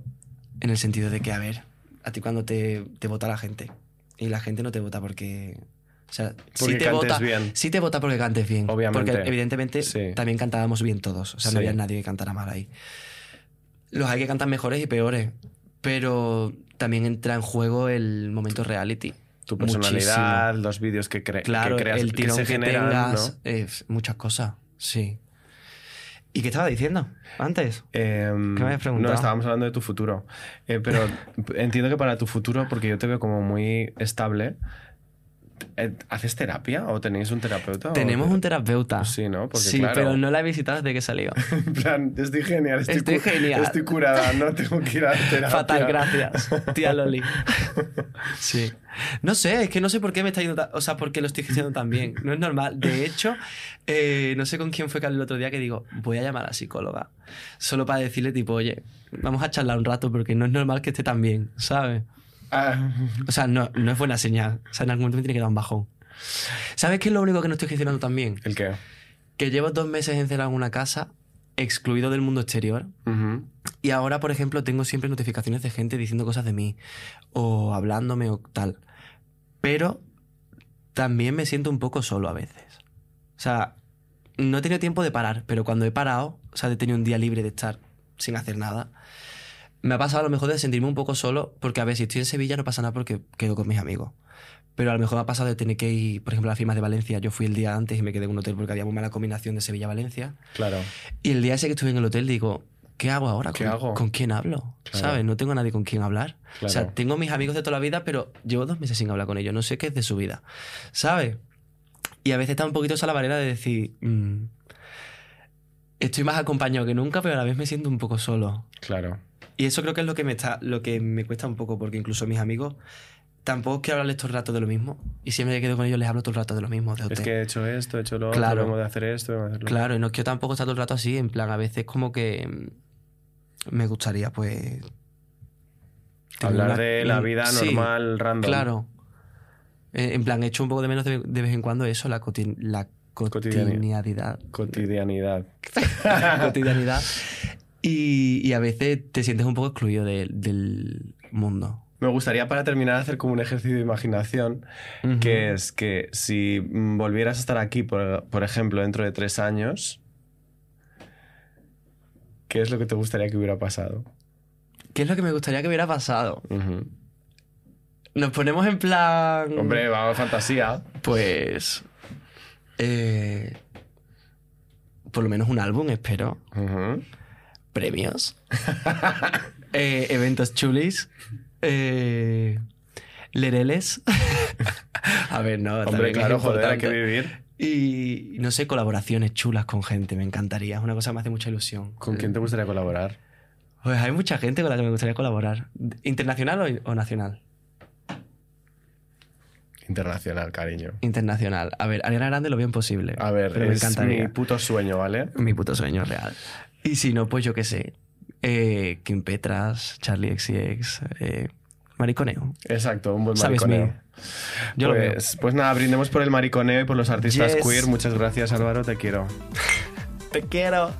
En el sentido de que, a ver, a ti cuando te vota la gente. Y la gente no te vota porque... O sea, porque sí te vota porque cantes bien. Obviamente. Porque evidentemente también cantábamos bien todos. O sea, no había nadie que cantara mal ahí. Los hay que cantan mejores y peores. Pero también entra en juego el momento reality. Tu personalidad, muchísimo. Los vídeos que creas, el tirón que generan, tengas, ¿no? Muchas cosas, sí. ¿Y qué estaba diciendo antes? ¿Qué me habías preguntado? No, estábamos hablando de tu futuro. Pero entiendo que para tu futuro, porque yo te veo como muy estable... ¿Haces terapia o tenéis un terapeuta? Tenemos un terapeuta. Sí, ¿no? Porque, sí, claro, pero no la he visitado desde que salió. En plan, estoy genial. Estoy curada, no tengo que ir a terapia. Fatal, gracias, tía Loli. Sí. No sé, es que no sé por qué me está yendo... O sea, por qué lo estoy gestionando tan bien. No es normal. De hecho, no sé con quién fue que hablé el otro día que digo, voy a llamar a la psicóloga. Solo para decirle, tipo, oye, vamos a charlar un rato porque no es normal que esté tan bien, ¿sabes? O sea, no es buena señal. O sea, en algún momento me tiene que dar un bajón. ¿Sabes qué es lo único que no estoy gestionando también? ¿El qué? Que llevo 2 meses encerrado en una casa, excluido del mundo exterior. Uh-huh. Y ahora, por ejemplo, tengo siempre notificaciones de gente diciendo cosas de mí, o hablándome o tal. Pero también me siento un poco solo a veces. O sea, no he tenido tiempo de parar, pero cuando he parado, o sea, he tenido un día libre de estar sin hacer nada... Me ha pasado a lo mejor de sentirme un poco solo, porque a ver, si estoy en Sevilla no pasa nada porque quedo con mis amigos. Pero a lo mejor me ha pasado de tener que ir, por ejemplo, a las firmas de Valencia. Yo fui el día antes y me quedé en un hotel porque había muy mala combinación de Sevilla-Valencia. Claro. Y el día ese que estuve en el hotel digo, ¿qué hago ahora? ¿Con quién hablo? Claro. ¿Sabes? No tengo a nadie con quien hablar. Claro. O sea, tengo mis amigos de toda la vida, pero llevo 2 meses sin hablar con ellos. No sé qué es de su vida, ¿sabes? Y a veces está un poquito esa la barrera de decir... estoy más acompañado que nunca, pero a la vez me siento un poco solo. Claro. Y eso creo que es lo que me cuesta un poco, porque incluso mis amigos tampoco quiero hablarles todo el rato de lo mismo. Y siempre que quedo con ellos les hablo todo el rato de lo mismo. De OT. Es que he hecho esto, he hecho lo otro, vamos a hacer esto, vamos a hacerlo. Claro, y no quiero tampoco estar todo el rato así, en plan, a veces como que me gustaría, pues... Hablar de la vida normal, sí, random. Claro. En plan, he hecho un poco de menos de vez en cuando eso, la cotidianidad. Cotidianidad. Y a veces te sientes un poco excluido del mundo. Me gustaría, para terminar, hacer como un ejercicio de imaginación, uh-huh, que es que si volvieras a estar aquí, por ejemplo, dentro de 3 años, ¿qué es lo que te gustaría que hubiera pasado? ¿Qué es lo que me gustaría que hubiera pasado? Uh-huh. Nos ponemos en plan... Hombre, vamos, fantasía. Pues... por lo menos un álbum, espero. Uh-huh. Premios, eventos chulis, lereles. A ver, no, hombre, claro, joder, hay que vivir. Y no sé, colaboraciones chulas con gente, me encantaría. Es una cosa que me hace mucha ilusión. ¿Con quién te gustaría colaborar? Pues hay mucha gente con la que me gustaría colaborar. ¿Internacional o nacional? Internacional, cariño. Internacional. A ver, Ariana Grande lo veo imposible. A ver, pero es, me encantaría. Mi puto sueño, ¿vale? Mi puto sueño real. Y si no, pues yo qué sé. Kim Petras, Charlie XCX, mariconeo. Exacto, un buen mariconeo. Yo pues nada, brindemos por el mariconeo y por los artistas queer. Muchas gracias, Álvaro, te quiero. Te quiero.